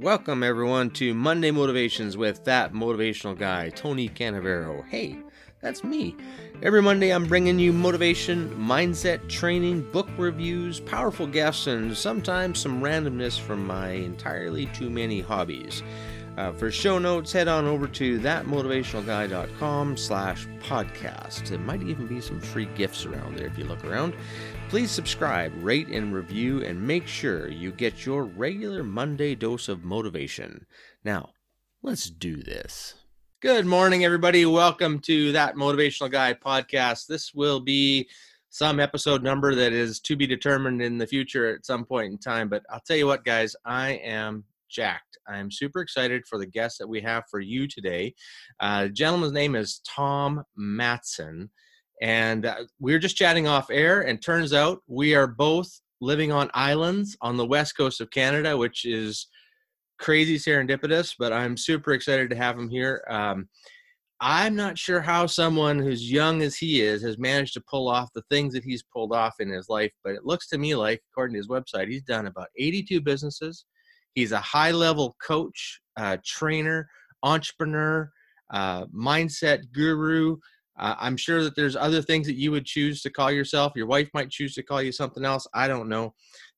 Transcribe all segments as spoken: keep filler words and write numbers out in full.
Welcome everyone to Monday Motivations with That Motivational Guy, Tony Canavero. Hey, that's me. Every Monday I'm bringing you motivation, mindset, training, book reviews, powerful guests, and sometimes some randomness from my entirely too many hobbies. Uh, for show notes, head on over to thatmotivationalguy.com slash podcast. There might even be some free gifts around there if you look around. Please subscribe, rate, and review, and make sure you get your regular Monday dose of motivation. Now, let's do this. Good morning, everybody. Welcome to That Motivational Guy podcast. This will be some episode number that is to be determined in the future at some point in time. But I'll tell you what, guys, I am jacked. I'm super excited for the guest that we have for you today. Uh, the gentleman's name is Tom Matzen, and uh, we were just chatting off air, and turns out we are both living on islands on the west coast of Canada, which is crazy serendipitous, but I'm super excited to have him here. Um, I'm not sure how someone who's young as he is has managed to pull off the things that he's pulled off in his life, but it looks to me like, according to his website, he's done about eighty-two businesses. He's a high-level coach, uh, trainer, entrepreneur, uh, mindset guru. Uh, I'm sure that there's other things that you would choose to call yourself. Your wife might choose to call you something else. I don't know.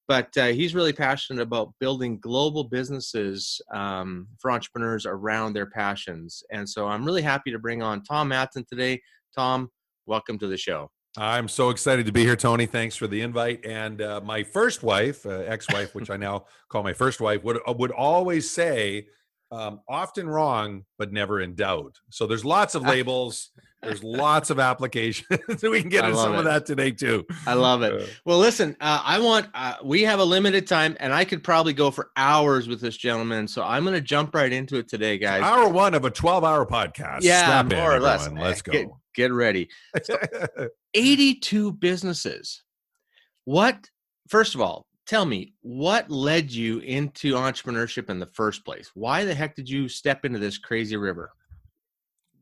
But uh, he's really passionate about building global businesses um, for entrepreneurs around their passions. And so I'm really happy to bring on Tom Matzen today. Tom, welcome to the show. I'm so excited to be here, Tony. Thanks for the invite. And uh, my first wife, uh, ex-wife, which I now call my first wife, would would always say, um, often wrong, but never in doubt. So there's lots of labels. There's lots of applications. We can get into some it. of that today, too. I love it. Well, listen, uh, I want, uh, we have a limited time, and I could probably go for hours with this gentleman. So I'm going to jump right into it today, guys. Hour one of a twelve hour podcast. Yeah, Strap more in, or everyone. less. Let's go. Get, Get ready. So, eighty-two businesses. What, first of all, tell me, what led you into entrepreneurship in the first place? Why the heck did you step into this crazy river?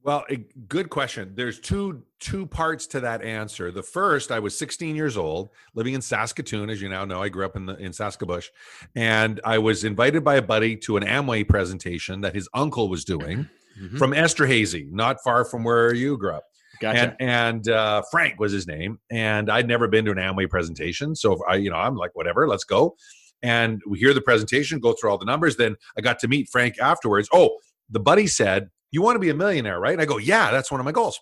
Well, a good question. There's two two parts to that answer. The first, I was sixteen years old, living in Saskatoon, as you now know. I grew up in the in Saskabush, and I was invited by a buddy to an Amway presentation that his uncle was doing mm-hmm. from Esterhazy, not far from where you grew up. Gotcha. And, and uh, Frank was his name, and I'd never been to an Amway presentation, so I, you know, I'm like, whatever, let's go. And we hear the presentation, go through all the numbers. Then I got to meet Frank afterwards. Oh, the buddy said, "You want to be a millionaire, right?" And I go, "Yeah, that's one of my goals."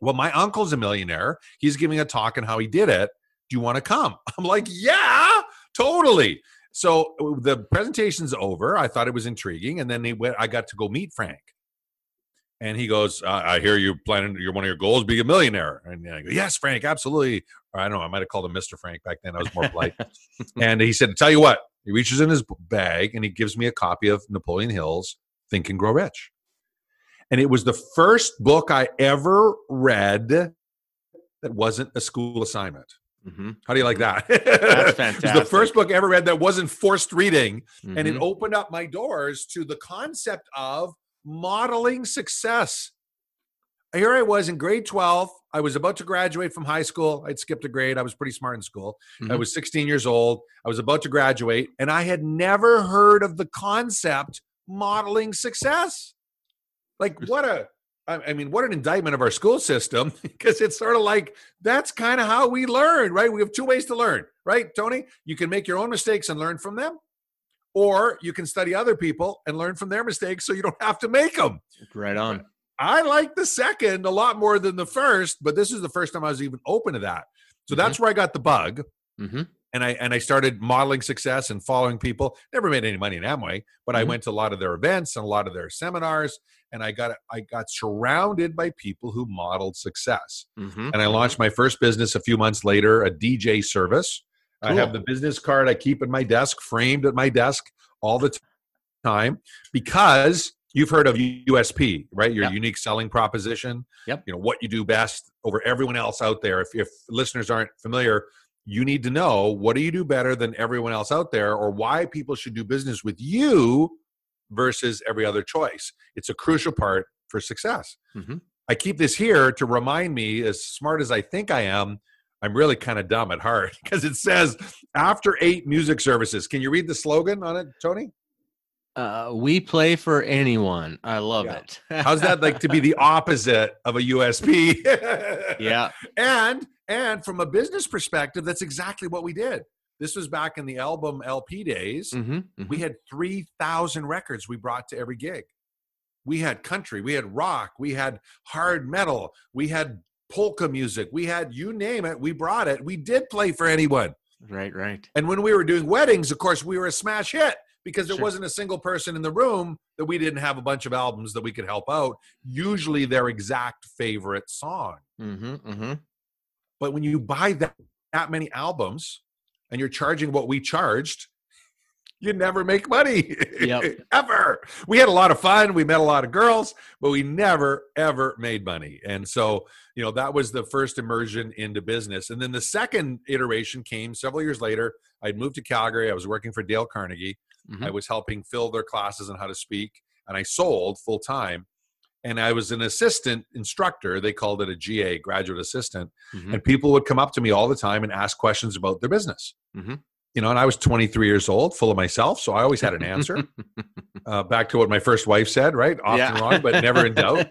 "Well, my uncle's a millionaire. He's giving a talk on how he did it. Do you want to come?" I'm like, "Yeah, totally." So the presentation's over. I thought it was intriguing, and then they went. I got to go meet Frank. And he goes, uh, "I hear you're planning, your one of your goals, be a millionaire." And I go, "Yes, Frank, absolutely." Or I don't know, I might have called him Mister Frank back then. I was more polite. And he said, "Tell you what," he reaches in his bag and he gives me a copy of Napoleon Hill's Think and Grow Rich. And it was the first book I ever read that wasn't a school assignment. Mm-hmm. How do you like that? That's fantastic. It was the first book I ever read that wasn't forced reading. Mm-hmm. And it opened up my doors to the concept of modeling success. Here I was in grade twelve. I was about to graduate from high school. I'd skipped a grade. I was pretty smart in school. Mm-hmm. I was sixteen years old. I was about to graduate, and I had never heard of the concept modeling success. Like, what a, I mean, what an indictment of our school system, because it's sort of like, that's kind of how we learn, right? We have two ways to learn, right, Tony? You can make your own mistakes and learn from them, or you can study other people and learn from their mistakes so you don't have to make them. Right on. I like the second a lot more than the first, but this is the first time I was even open to that. So mm-hmm. that's where I got the bug. Mm-hmm. And I and I started modeling success and following people. Never made any money in Amway, but mm-hmm. I went to a lot of their events and a lot of their seminars, and I got I got surrounded by people who modeled success. Mm-hmm. And I launched my first business a few months later, a D J service. Cool. I have the business card I keep in my desk, framed at my desk all the time, because you've heard of U S P, right? Your yep. unique selling proposition. Yep. You know, what you do best over everyone else out there. If, if listeners aren't familiar, you need to know, what do you do better than everyone else out there, or why people should do business with you versus every other choice. It's a crucial part for success. Mm-hmm. I keep this here to remind me, as smart as I think I am, I'm really kind of dumb at heart, because it says after eight music services. Can you read the slogan on it, Tony? Uh, we play for anyone. I love yeah. it. How's that like to be the opposite of a U S P? yeah. And, and from a business perspective, that's exactly what we did. This was back in the album L P days. Mm-hmm, mm-hmm. We had three thousand records we brought to every gig. We had country, we had rock, we had hard metal, we had polka music, we had, you name it, we brought it. We did play for anyone. Right, right. And when we were doing weddings, of course, we were a smash hit. Because there sure. wasn't a single person in the room that we didn't have a bunch of albums that we could help out, usually their exact favorite song. Mm-hmm, mm-hmm. But when you buy that, that many albums and you're charging what we charged, you never make money, yep. ever. We had a lot of fun. We met a lot of girls, but we never, ever made money. And so, you know, that was the first immersion into business. And then the second iteration came several years later. I'd moved to Calgary. I was working for Dale Carnegie. Mm-hmm. I was helping fill their classes on how to speak, and I sold full time. And I was an assistant instructor. They called it a G A, graduate assistant. Mm-hmm. And people would come up to me all the time and ask questions about their business. Mm-hmm. You know, and I was twenty-three years old, full of myself. So I always had an answer. uh, back to what my first wife said, right? Often yeah. wrong, but never in doubt.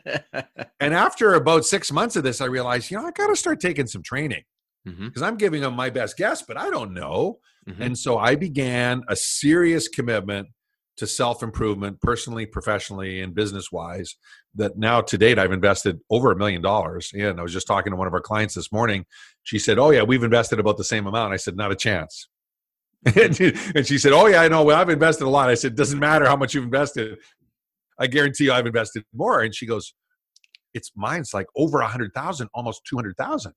And after about six months of this, I realized, you know, I got to start taking some training. Because mm-hmm. I'm giving them my best guess, but I don't know. Mm-hmm. And so I began a serious commitment to self-improvement, personally, professionally, and business-wise, that now to date I've invested over a million dollars in. I was just talking to one of our clients this morning. She said, oh, yeah, we've invested about the same amount. I said, not a chance. and, she, and she said, oh, yeah, I know. Well, I've invested a lot. I said, doesn't matter how much you've invested. I guarantee you I've invested more. And she goes, it's mine's like over one hundred thousand, almost two hundred thousand.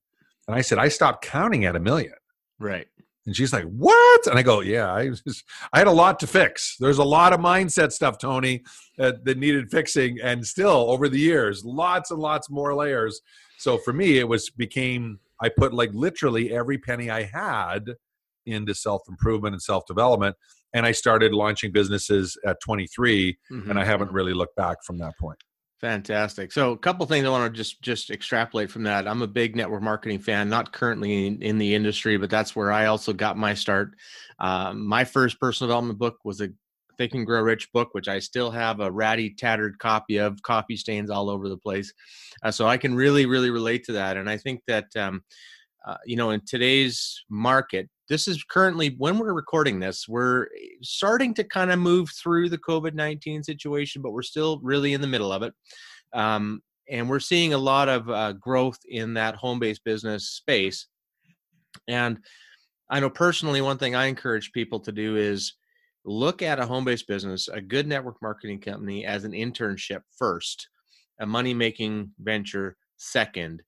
And I said, I stopped counting at a million. Right. And she's like, what? And I go, yeah, I, just, I had a lot to fix. There's a lot of mindset stuff, Tony, uh, that needed fixing. And still over the years, lots and lots more layers. So for me, it was became, I put like literally every penny I had into self-improvement and self-development. And I started launching businesses at twenty-three. Mm-hmm. And I haven't really looked back from that point. Fantastic. So a couple of things I want to just, just extrapolate from that. I'm a big network marketing fan, not currently in, in the industry, but that's where I also got my start. Um, my first personal development book was a Think and Grow Rich book, which I still have a ratty, tattered copy of, coffee stains all over the place. Uh, so I can really, really relate to that. And I think that, um, uh, you know, in today's market, this is currently, when we're recording this, we're starting to kind of move through the COVID nineteen situation, but we're still really in the middle of it. Um, and we're seeing a lot of uh, growth in that home-based business space. And I know personally, one thing I encourage people to do is look at a home-based business, a good network marketing company, as an internship first, a money-making venture second,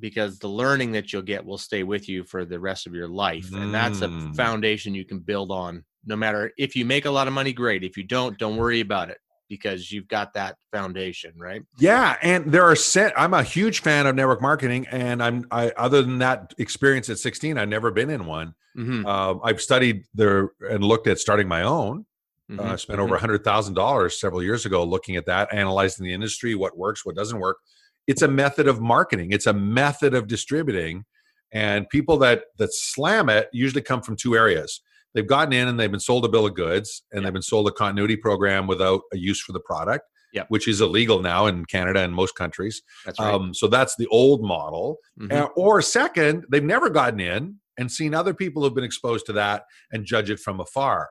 because the learning that you'll get will stay with you for the rest of your life. And that's a foundation you can build on. No matter if you make a lot of money, great. If you don't, don't worry about it because you've got that foundation, right? Yeah. And there are set, I'm a huge fan of network marketing. And I'm, I, other than that experience at sixteen, I've never been in one. Mm-hmm. Uh, I've studied there and looked at starting my own. Mm-hmm. Uh, I spent mm-hmm. over a hundred thousand dollars several years ago, looking at that, analyzing the industry, what works, what doesn't work. It's a method of marketing. It's a method of distributing. And people that, that slam it usually come from two areas. They've gotten in and they've been sold a bill of goods and yep. they've been sold a continuity program without a use for the product, yep. which is illegal now in Canada and most countries. That's right. Um, so that's the old model. Mm-hmm. Uh, or second, they've never gotten in and seen other people who've been exposed to that and judge it from afar.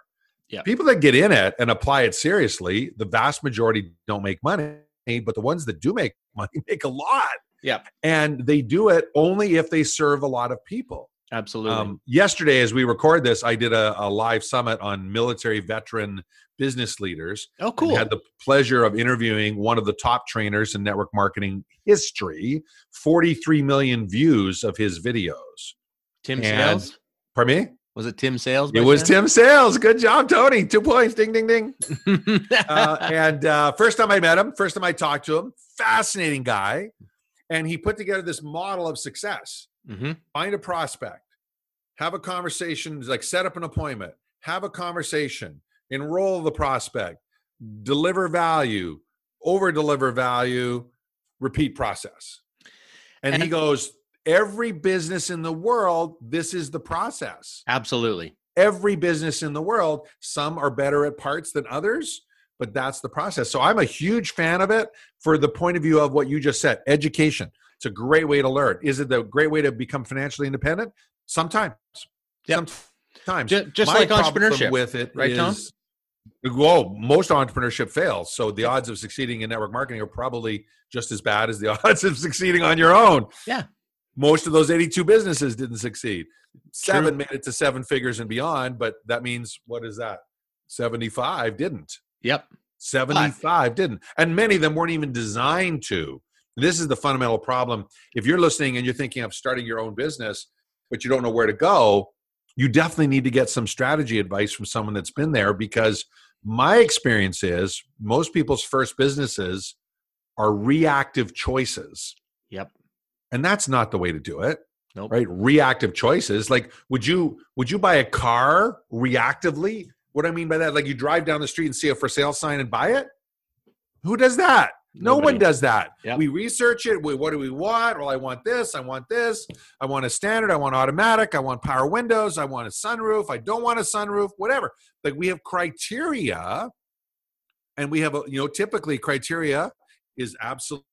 Yep. People that get in it and apply it seriously, the vast majority don't make money. But the ones that do make money make a lot. Yeah. And they do it only if they serve a lot of people. Absolutely. Um, yesterday, as we record this, I did a, a live summit on military veteran business leaders. Oh, cool. I had the pleasure of interviewing one of the top trainers in network marketing history, forty-three million views of his videos. Tim and, Sales? Pardon me? Was it Tim Sales? It was Tim Sales. Good job, Tony. Two points. Ding, ding, ding. uh, and uh, first time I met him, first time I talked to him, fascinating guy. And he put together this model of success. Mm-hmm. Find a prospect, have a conversation, like set up an appointment, have a conversation, enroll the prospect, deliver value, over-deliver value, repeat process. And, and he goes... Every business in the world, this is the process. Absolutely. Every business in the world, some are better at parts than others. but that's the process. So I'm a huge fan of it for the point of view of what you just said, education. It's a great way to learn. Is it the great way to become financially independent? Sometimes. Yep. Sometimes. Just, just like entrepreneurship with it, right, is, Tom? Whoa, most entrepreneurship fails. So the odds of succeeding in network marketing are probably just as bad as the odds of succeeding on your own. Yeah. Most of those eighty-two businesses didn't succeed. Seven True. Made it to seven figures and beyond, but that means, what is that? seventy-five didn't. Yep. seventy-five didn't. And many of them weren't even designed to. This is the fundamental problem. If you're listening and you're thinking of starting your own business, but you don't know where to go, you definitely need to get some strategy advice from someone that's been there, because my experience is most people's first businesses are reactive choices. Yep. And that's not the way to do it, nope. Right? Reactive choices. Like, would you would you buy a car reactively? What do I mean by that? Like, you drive down the street and see a for sale sign and buy it? Who does that? No Nobody. One does that. Yep. We research it. We, what do we want? Well, I want this. I want this. I want a standard. I want automatic. I want power windows. I want a sunroof. I don't want a sunroof, whatever. Like, we have criteria, and we have, a, you know, typically criteria is absolutes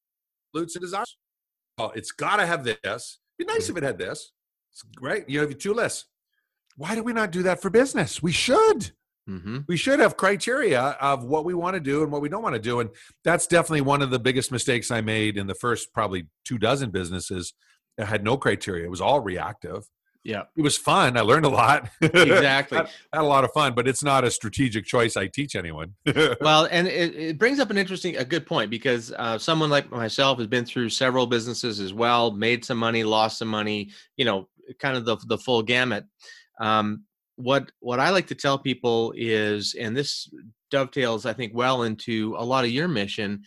and desires. Oh, it's got to have this. It'd be nice if it had this. It's great. You have your two lists. Why do we not do that for business? We should. Mm-hmm. We should have criteria of what we want to do and what we don't want to do. And that's definitely one of the biggest mistakes I made in the first probably two dozen businesses that had no criteria. It was all reactive. Yeah. It was fun. I learned a lot. Exactly. I had a lot of fun, but it's not a strategic choice I teach anyone. Well, and it, it brings up an interesting, a good point, because uh, someone like myself has been through several businesses as well, made some money, lost some money, you know, kind of the, the full gamut. Um, What what I like to tell people is, and this dovetails, I think, well into a lot of your mission.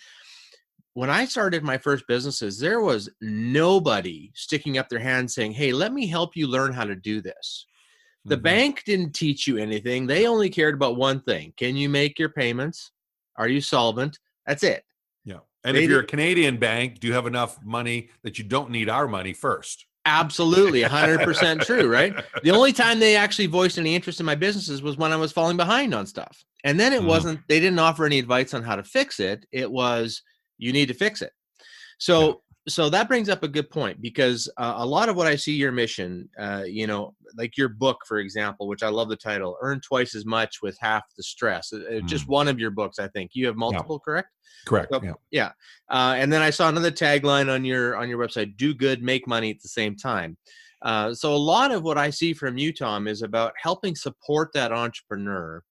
When I started my first businesses, there was nobody sticking up their hand saying, hey, let me help you learn how to do this. Mm-hmm. The bank didn't teach you anything. They only cared about one thing. Can you make your payments? Are you solvent? That's it. Yeah. And they if you're did- a Canadian bank, do you have enough money that you don't need our money first? Absolutely. one hundred percent true, right? The only time they actually voiced any interest in my businesses was when I was falling behind on stuff. And then it mm. wasn't, they didn't offer any advice on how to fix it. It was, you need to fix it. So, yeah. so that brings up a good point, because uh, a lot of what I see your mission, uh, you know, like your book, for example, which I love the title, Earn Twice as Much with Half the Stress. Mm. Just one of your books, I think. You have multiple, yeah. correct? Correct. So, yeah. yeah. Uh, and then I saw another tagline on your on your website, do good, make money at the same time. Uh, so a lot of what I see from you, Tom, is about helping support that entrepreneur,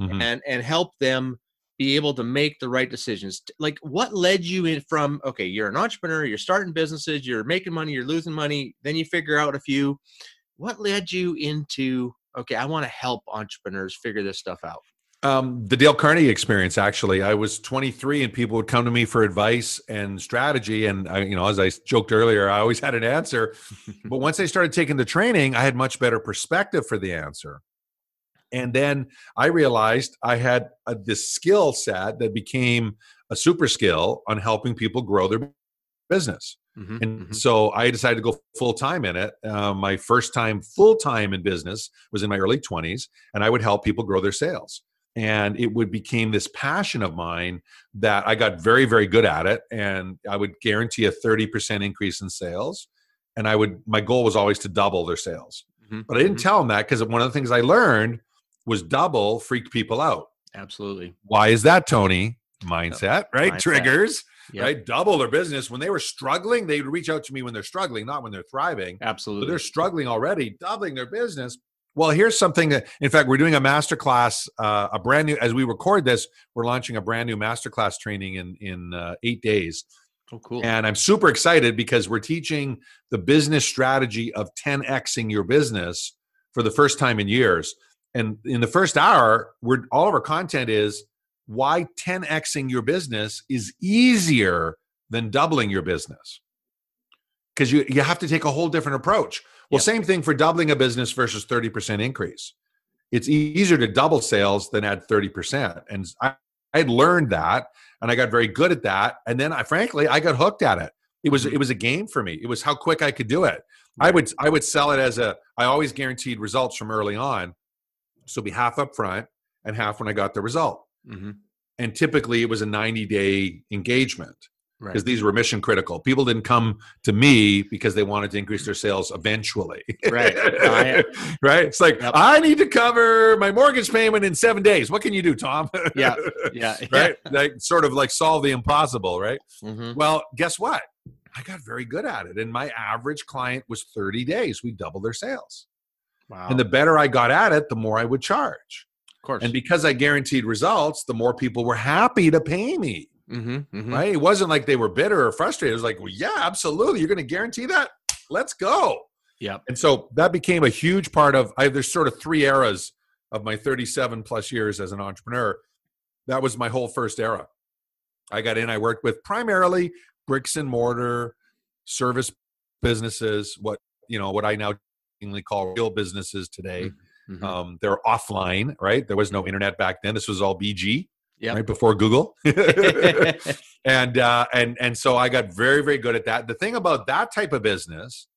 mm-hmm. and, and help them be able to make the right decisions. Like, what led you in from, okay, you're an entrepreneur, you're starting businesses, you're making money, you're losing money, then you figure out a few. What led you into, okay, I want to help entrepreneurs figure this stuff out? Um, the Dale Carnegie experience, actually. I was twenty-three and people would come to me for advice and strategy. And I, you know, as I joked earlier, I always had an answer, but once I started taking the training, I had much better perspective for the answer. And then I realized I had a, this skill set that became a super skill on helping people grow their business. Mm-hmm, and mm-hmm. so I decided to go full-time in it. Uh, my first time full-time in business was in my early twenties, and I would help people grow their sales. And it would became this passion of mine that I got very, very good at it. And I would guarantee a thirty percent increase in sales. And I would, my goal was always to double their sales. Mm-hmm. But I didn't mm-hmm. tell them that, because one of the things I learned was double freaked people out. Absolutely. Why is that, Tony? Mindset, right? Mindset. Triggers, yep. right? Double their business. When they were struggling, they would reach out to me when they're struggling, not when they're thriving. Absolutely. But they're struggling already, doubling their business. Well, here's something that, in fact, we're doing a masterclass, uh, a brand new, as we record this, we're launching a brand new masterclass training in, in uh, eight days. Oh, cool. And I'm super excited because we're teaching the business strategy of ten X-ing your business for the first time in years. And in the first hour, we're, all of our content is why ten X-ing your business is easier than doubling your business. Because you, you have to take a whole different approach. Well, yep. same thing for doubling a business versus thirty percent increase. It's easier to double sales than add thirty percent. And I had learned that, and I got very good at that. And then I, frankly, I got hooked at it. It was, it was a game for me. It was how quick I could do it. Right. I would, I would sell it as a, I always guaranteed results from early on. So it'd be half up front and half when I got the result. Mm-hmm. And typically it was a ninety day engagement because right. these were mission critical. People didn't come to me because they wanted to increase their sales eventually. Right. I, right. It's like, yep. I need to cover my mortgage payment in seven days. What can you do, Tom? Yeah. Yeah. Right. Like sort of like solve the impossible. Right. Mm-hmm. Well, guess what? I got very good at it. And my average client was thirty days. We doubled their sales. Wow. And the better I got at it, the more I would charge. Of course. And because I guaranteed results, the more people were happy to pay me. Mm-hmm, mm-hmm. Right? It wasn't like they were bitter or frustrated. It was like, well, yeah, absolutely. You're going to guarantee that? Let's go. Yeah. And so that became a huge part of, I, there's sort of three eras of my thirty-seven plus years as an entrepreneur. That was my whole first era. I got in, I worked with primarily bricks and mortar service businesses, what, you know, what I now call real businesses today. Mm-hmm. Um, they're offline, right? There was no internet back then. This was all B G, yep. right before Google. and uh, and and so I got very, very good at that. The thing about that type of business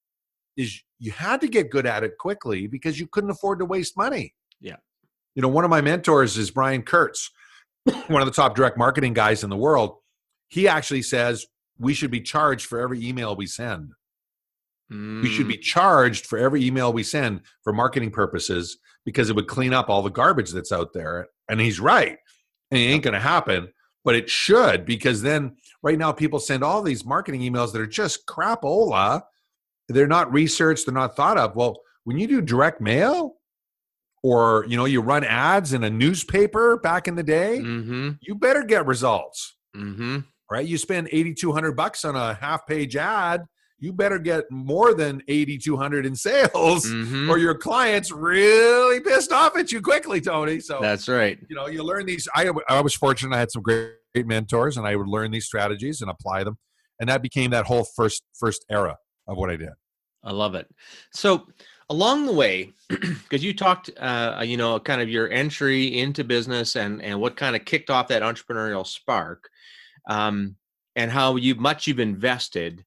is you had to get good at it quickly because you couldn't afford to waste money. Yeah, you know, one of my mentors is Brian Kurtz, one of the top direct marketing guys in the world. He actually says we should be charged for every email we send. We should be charged for every email we send for marketing purposes because it would clean up all the garbage that's out there. And he's right. And it ain't going to happen, but it should, because then right now people send all these marketing emails that are just crapola. They're not researched. They're not thought of. Well, when you do direct mail or, you know, you run ads in a newspaper back in the day, mm-hmm. you better get results, mm-hmm. right? You spend eighty-two hundred bucks on a half page ad. You better get more than eighty-two hundred in sales, mm-hmm. or your clients really pissed off at you quickly, Tony. So that's right. You know, you learn these. I I was fortunate; I had some great, great mentors, and I would learn these strategies and apply them, and that became that whole first first era of what I did. I love it. So along the way, because you talked, uh, you know, kind of your entry into business and and what kind of kicked off that entrepreneurial spark, um, and how you much you've invested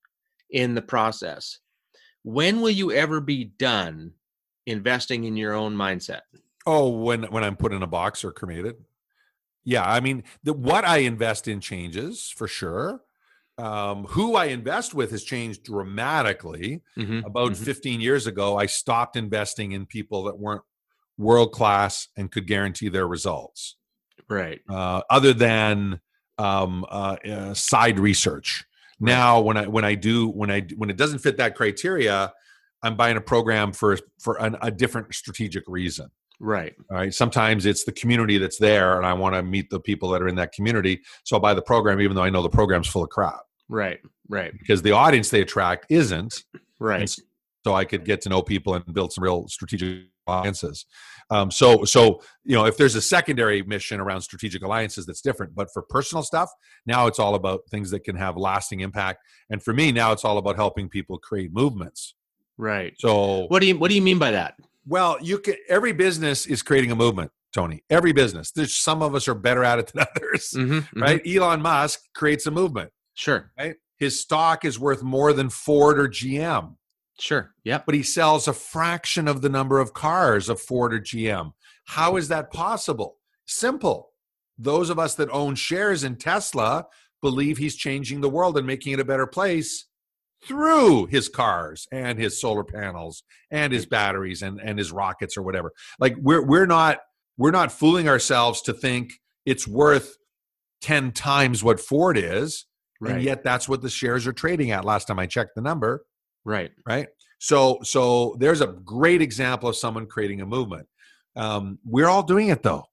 in the process. When will you ever be done investing in your own mindset? Oh, when, when I'm put in a box or cremated. Yeah. I mean, the, what I invest in changes for sure. Um, who I invest with has changed dramatically. Mm-hmm. About mm-hmm. fifteen years ago, I stopped investing in people that weren't world-class and could guarantee their results. Right. Uh, other than um, uh, uh, side research. Now, when I when I do when I when it doesn't fit that criteria, I'm buying a program for for an, a different strategic reason. Right. All right. Sometimes it's the community that's there, and I want to meet the people that are in that community. So I'll buy the program, even though I know the program's full of crap. Right. Right. Because the audience they attract isn't. Right. So I could get to know people and build some real strategic alliances. Um, so so you know, if there's a secondary mission around strategic alliances, that's different. But for personal stuff, now it's all about things that can have lasting impact. And for me, now it's all about helping people create movements. Right. So what do you what do you mean by that? Well, you can, every business is creating a movement, Tony. Every business. There's some of us are better at it than others. Mm-hmm, right? Mm-hmm. Elon Musk creates a movement. Sure. Right? His stock is worth more than Ford or G M. Sure. Yeah. But he sells a fraction of the number of cars of Ford or G M. How is that possible? Simple. Those of us that own shares in Tesla believe he's changing the world and making it a better place through his cars and his solar panels and his batteries and, and his rockets or whatever. Like we're we're not we're not fooling ourselves to think it's worth ten times what Ford is, right. And yet that's what the shares are trading at last time I checked the number. Right. Right. So, so there's a great example of someone creating a movement. Um, we're all doing it though.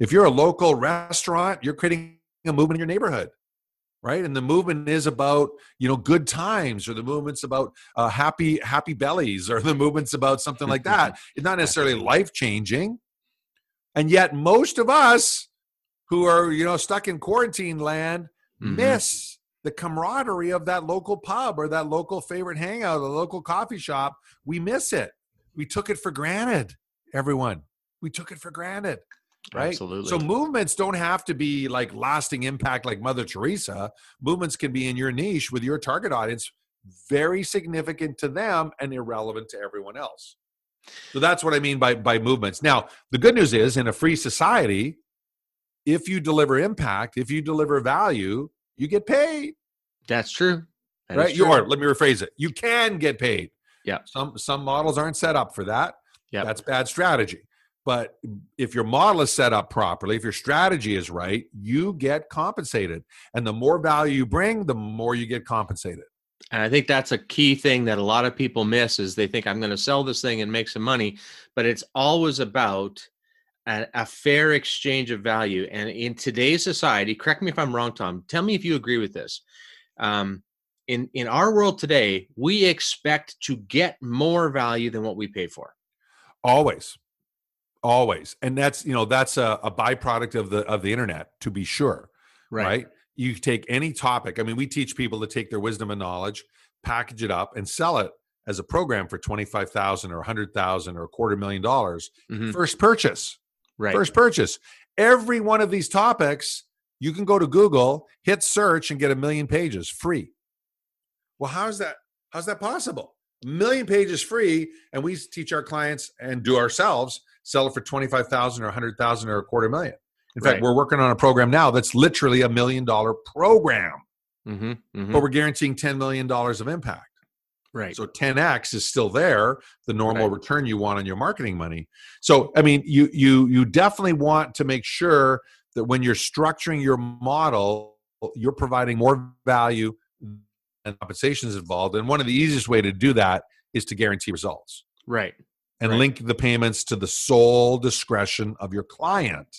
If you're a local restaurant, you're creating a movement in your neighborhood. Right. And the movement is about, you know, good times, or the movement's about uh, happy, happy bellies, or the movement's about something like that. It's not necessarily life changing. And yet most of us who are, you know, stuck in quarantine land mm-hmm. miss the camaraderie of that local pub or that local favorite hangout, the local coffee shop. We miss it. We took it for granted, everyone. We took it for granted, right? Absolutely. So movements don't have to be like lasting impact like Mother Teresa. Movements can be in your niche with your target audience, very significant to them and irrelevant to everyone else. So that's what I mean by, by movements. Now, the good news is in a free society, if you deliver impact, if you deliver value, you get paid. That's true. That right? You are. Let me rephrase it. You can get paid. Yeah. Some some models aren't set up for that. Yeah. That's bad strategy. But if your model is set up properly, if your strategy is right, you get compensated. And the more value you bring, the more you get compensated. And I think that's a key thing that a lot of people miss is they think I'm going to sell this thing and make some money, but it's always about a, a fair exchange of value. And in today's society, correct me if I'm wrong, Tom, tell me if you agree with this. Um, in, in our world today, we expect to get more value than what we pay for. Always. Always. And that's, you know, that's a, a byproduct of the, of the internet, to be sure. Right. Right. You take any topic. I mean, we teach people to take their wisdom and knowledge, package it up and sell it as a program for twenty-five thousand dollars or one hundred thousand dollars or a quarter million dollars. Mm-hmm. First purchase, right? First purchase. Every one of these topics, you can go to Google, hit search and get a million pages free. Well, how's that? How's that possible? A million pages free. And we teach our clients and do ourselves sell it for twenty-five thousand dollars or one hundred thousand dollars or a quarter million. In fact, right. We're working on a program now that's literally a million dollar program, mm-hmm, mm-hmm. But we're guaranteeing ten million dollars of impact. Right. So ten X is still there, the normal right. return you want on your marketing money. So, I mean, you you you definitely want to make sure that when you're structuring your model, you're providing more value and compensation is involved. And one of the easiest way to do that is to guarantee results. Right. And right. link the payments to the sole discretion of your client.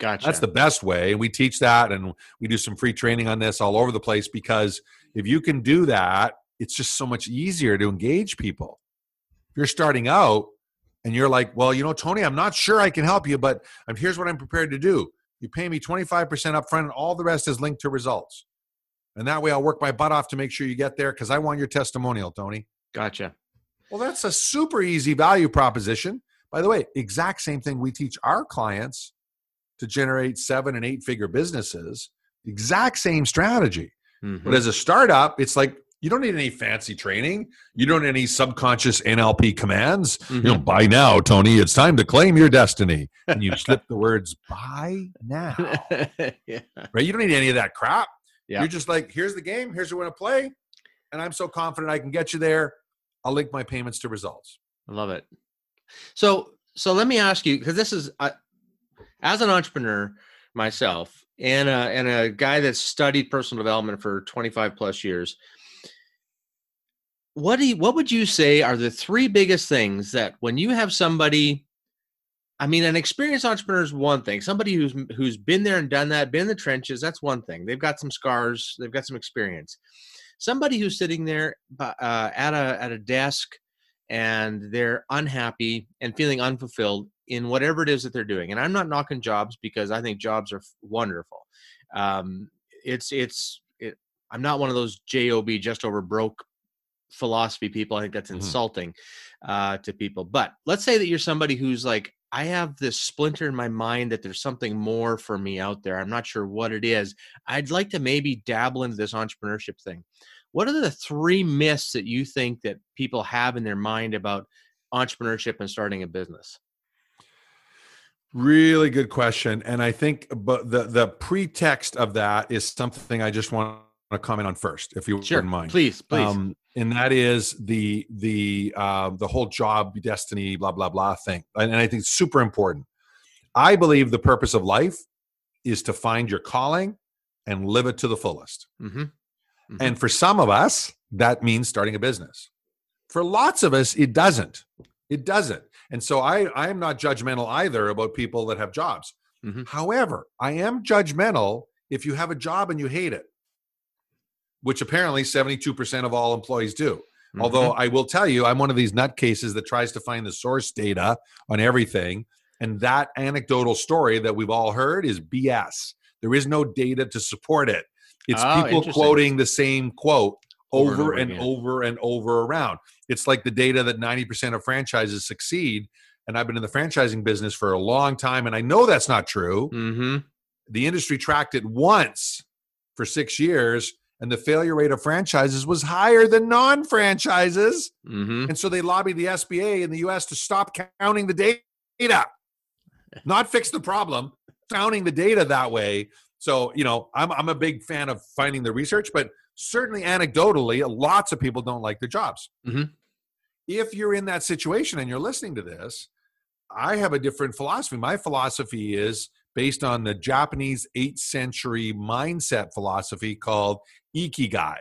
Gotcha. That's the best way. We teach that and we do some free training on this all over the place, because if you can do that, it's just so much easier to engage people. If you're starting out and you're like, well, you know, Tony, I'm not sure I can help you, but here's what I'm prepared to do. You pay me twenty-five percent upfront and all the rest is linked to results. And that way I'll work my butt off to make sure you get there because I want your testimonial, Tony. Gotcha. Well, that's a super easy value proposition. By the way, exact same thing we teach our clients to generate seven and eight figure businesses, exact same strategy. Mm-hmm. But as a startup, it's like, you don't need any fancy training. You don't need any subconscious N L P commands. Mm-hmm. You know, buy now, Tony, it's time to claim your destiny. And you slip the words, buy now. Yeah. Right? You don't need any of that crap. Yeah. You're just like, here's the game. Here's what we want to play. And I'm so confident I can get you there. I'll link my payments to results. I love it. So, so let me ask you, because this is, I, as an entrepreneur myself and a, and a guy that's studied personal development for twenty-five plus years, what do you, what would you say are the three biggest things that when you have somebody, I mean, an experienced entrepreneur is one thing. Somebody who's who's been there and done that, been in the trenches, that's one thing. They've got some scars, they've got some experience. Somebody who's sitting there uh, at a at a desk and they're unhappy and feeling unfulfilled in whatever it is that they're doing. And I'm not knocking jobs, because I think jobs are wonderful. Um, it's, it's, it, I'm not one of those J O B, just over broke philosophy people. I think that's insulting mm-hmm. uh, to people. But let's say that you're somebody who's like, I have this splinter in my mind that there's something more for me out there. I'm not sure what it is. I'd like to maybe dabble into this entrepreneurship thing. What are the three myths that you think that people have in their mind about entrepreneurship and starting a business? Really good question. And I think but the, the pretext of that is something I just want to comment on first, if you sure. wouldn't mind. Please, please. Um, and that is the the uh, the whole job, destiny, blah, blah, blah thing. And, and I think it's super important. I believe the purpose of life is to find your calling and live it to the fullest. Mm-hmm. Mm-hmm. And for some of us, that means starting a business. For lots of us, it doesn't. It doesn't. And so I, I am not judgmental either about people that have jobs. Mm-hmm. However, I am judgmental if you have a job and you hate it, which apparently seventy-two percent of all employees do. Mm-hmm. Although I will tell you, I'm one of these nutcases that tries to find the source data on everything. And that anecdotal story that we've all heard is B S. There is no data to support it. It's oh, people quoting the same quote over, over and, over, and over and over around. It's like the data that ninety percent of franchises succeed. And I've been in the franchising business for a long time, and I know that's not true. Mm-hmm. The industry tracked it once for six years, and the failure rate of franchises was higher than non-franchises. Mm-hmm. And so they lobbied the S B A in the U S to stop counting the data, not fix the problem, sounding the data that way. So, you know, I'm, I'm a big fan of finding the research, but certainly anecdotally, lots of people don't like their jobs. Mm-hmm. If you're in that situation and you're listening to this, I have a different philosophy. My philosophy is based on the Japanese eighth century mindset philosophy called Ikigai.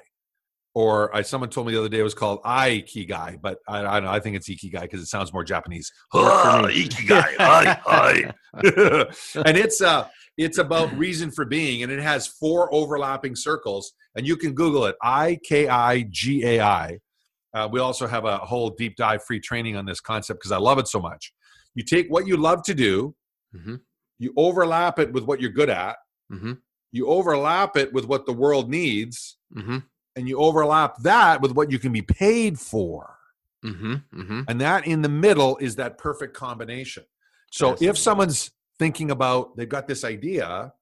Or I, someone told me the other day it was called Ikigai, but I, I don't know. I think it's Ikigai because it sounds more Japanese. Ah, Ikigai, I, I. And it's uh, it's about reason for being, and it has four overlapping circles. And you can Google it, I K I G A I. Uh, we also have a whole deep dive free training on this concept because I love it so much. You take what you love to do, mm-hmm. you overlap it with what you're good at, mm-hmm. you overlap it with what the world needs, mm-hmm. and you overlap that with what you can be paid for. Mm-hmm, mm-hmm. And that in the middle is that perfect combination. So yes. If someone's thinking about, they've got this idea,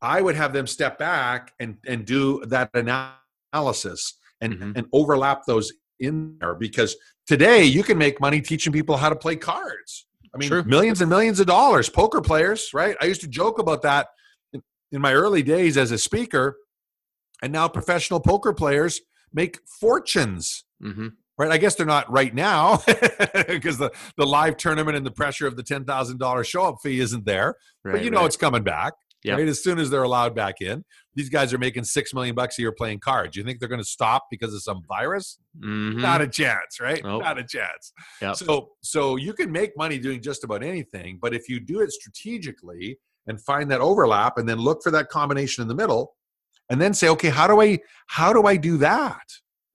I would have them step back and, and do that analysis and, mm-hmm. and overlap those in there. Because today you can make money teaching people how to play cards. I mean, True. millions and millions of dollars, poker players, right? I used to joke about that in my early days as a speaker. And now professional poker players make fortunes, mm-hmm. right? I guess they're not right now because the, the live tournament and the pressure of the ten thousand dollars show-up fee isn't there. Right, but you know right. It's coming back, yep. right? As soon as they're allowed back in. These guys are making six million dollars bucks a year playing cards. You think they're going to stop because of some virus? Mm-hmm. Not a chance, right? Nope. Not a chance. Yep. So, so you can make money doing just about anything, but if you do it strategically and find that overlap and then look for that combination in the middle, and then say, okay, how do I how do I do that?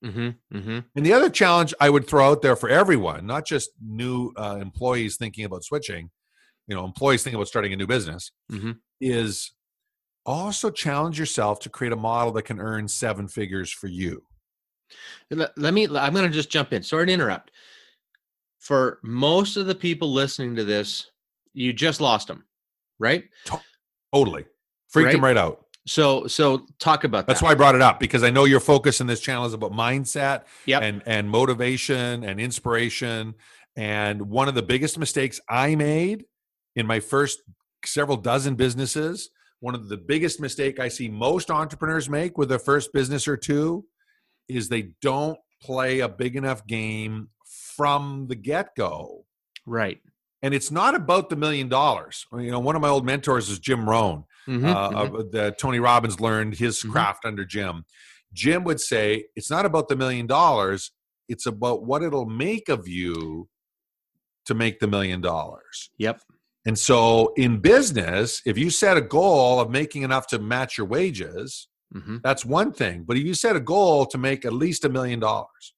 Mm-hmm, mm-hmm. And the other challenge I would throw out there for everyone, not just new uh, employees thinking about switching, you know, employees thinking about starting a new business, mm-hmm. is also challenge yourself to create a model that can earn seven figures for you. Let, let me. I'm going to just jump in. Sorry to interrupt. For most of the people listening to this, you just lost them, right? Totally freaked right? them right out. So, so talk about that. That's why I brought it up, because I know your focus in this channel is about mindset yep. and, and motivation and inspiration. And one of the biggest mistakes I made in my first several dozen businesses, one of the biggest mistake I see most entrepreneurs make with their first business or two is they don't play a big enough game from the get-go. Right. And it's not about the million dollars. You know, one of my old mentors is Jim Rohn. Mm-hmm, uh, mm-hmm. The, Tony Robbins learned his mm-hmm. craft under Jim. Jim would say, it's not about the million dollars. It's about what it'll make of you to make the million dollars. Yep. And so in business, if you set a goal of making enough to match your wages, mm-hmm. that's one thing. But if you set a goal to make at least a million dollars,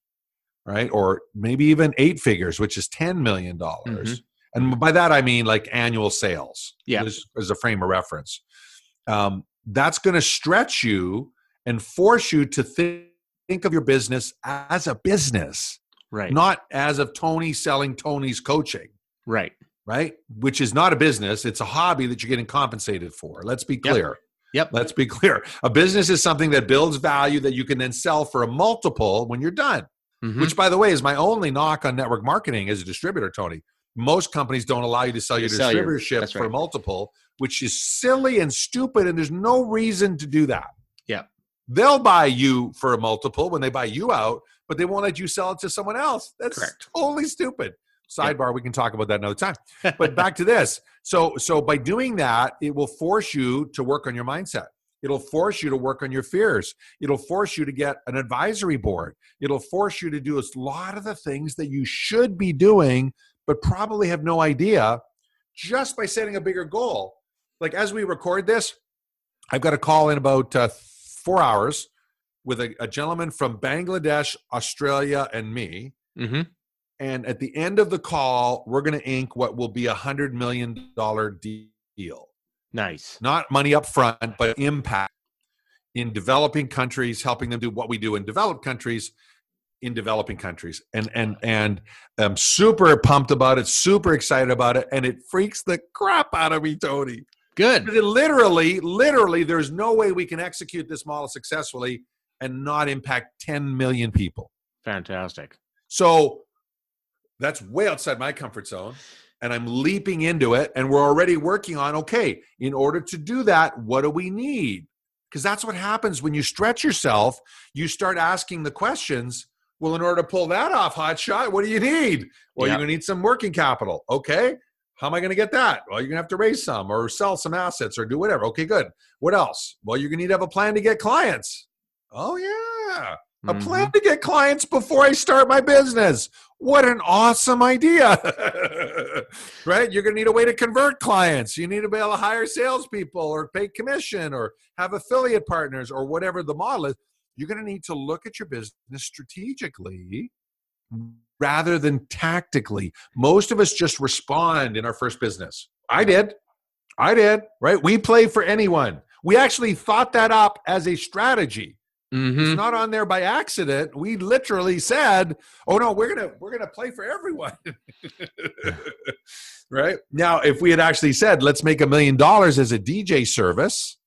right? Or maybe even eight figures, which is ten million dollars. Mm-hmm. And by that, I mean like annual sales yeah. as, as a frame of reference. Um, that's going to stretch you and force you to think, think of your business as a business, right? Not as of Tony selling Tony's coaching, right? Right? Which is not a business. It's a hobby that you're getting compensated for. Let's be clear. Yep. yep. Let's be clear. A business is something that builds value that you can then sell for a multiple when you're done, mm-hmm. which, by the way, is my only knock on network marketing as a distributor, Tony. Most companies don't allow you to sell your sell distributorship your, for right. multiple, which is silly and stupid, and there's no reason to do that. Yeah. They'll buy you for a multiple when they buy you out, but they won't let you sell it to someone else. That's Correct. totally stupid. Sidebar, yeah. we can talk about that another time. But back to this. So, so by doing that, it will force you to work on your mindset. It'll force you to work on your fears. It'll force you to get an advisory board. It'll force you to do a lot of the things that you should be doing but probably have no idea just by setting a bigger goal. Like as we record this, I've got a call in about uh, four hours with a, a gentleman from Bangladesh, Australia, and me. Mm-hmm. And at the end of the call, we're going to ink what will be a one hundred million dollars deal. Nice. Not money up front, but impact in developing countries, helping them do what we do in developed countries. in developing countries. And, and, and I'm super pumped about it, super excited about it. And it freaks the crap out of me, Tony. Good. Literally, literally, there's no way we can execute this model successfully and not impact ten million people. Fantastic. So that's way outside my comfort zone. and I'm leaping into it, and we're already working on, okay, in order to do that, what do we need? Because that's what happens when you stretch yourself. You start asking the questions, well, in order to pull that off, hotshot, what do you need? Well, yeah. You're going to need some working capital. Okay, how am I going to get that? Well, you're going to have to raise some or sell some assets or do whatever. Okay, good. What else? Well, you're going to need to have a plan to get clients. Oh, yeah. A plan to get clients before I start my business. What an awesome idea, right? You're going to need a way to convert clients. You need to be able to hire salespeople or pay commission or have affiliate partners or whatever the model is. You're going to need to look at your business strategically rather than tactically. Most of us just respond in our first business. I did. I did, right? We play for anyone. We actually thought that up as a strategy. Mm-hmm. It's not on there by accident. We literally said, oh no, we're going to, we're going to play for everyone. Right? Now, if we had actually said, let's make a million dollars as a D J service,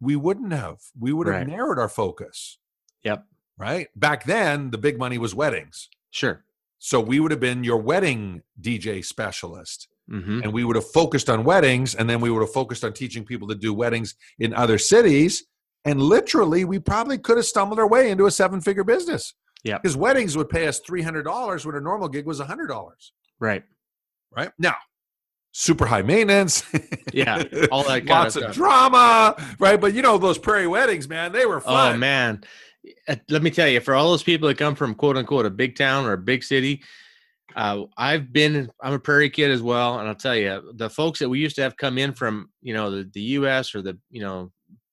we wouldn't have, we would have right. narrowed our focus. Yep. Right. Back then the big money was weddings. Sure. So we would have been your wedding D J specialist. Mm-hmm. And we would have focused on weddings. And then we would have focused on teaching people to do weddings in other cities. And literally, we probably could have stumbled our way into a seven-figure business. Yeah, because weddings would pay us three hundred dollars when a normal gig was one hundred dollars. Right. Right? Now, super high maintenance. Yeah, all that kind Lots of, of drama, right? But you know, those prairie weddings, man, they were fun. Oh, man. Let me tell you, for all those people that come from, quote-unquote, a big town or a big city, uh, I've been – I'm a prairie kid as well. And I'll tell you, the folks that we used to have come in from, you know, the, the U S or the, you know,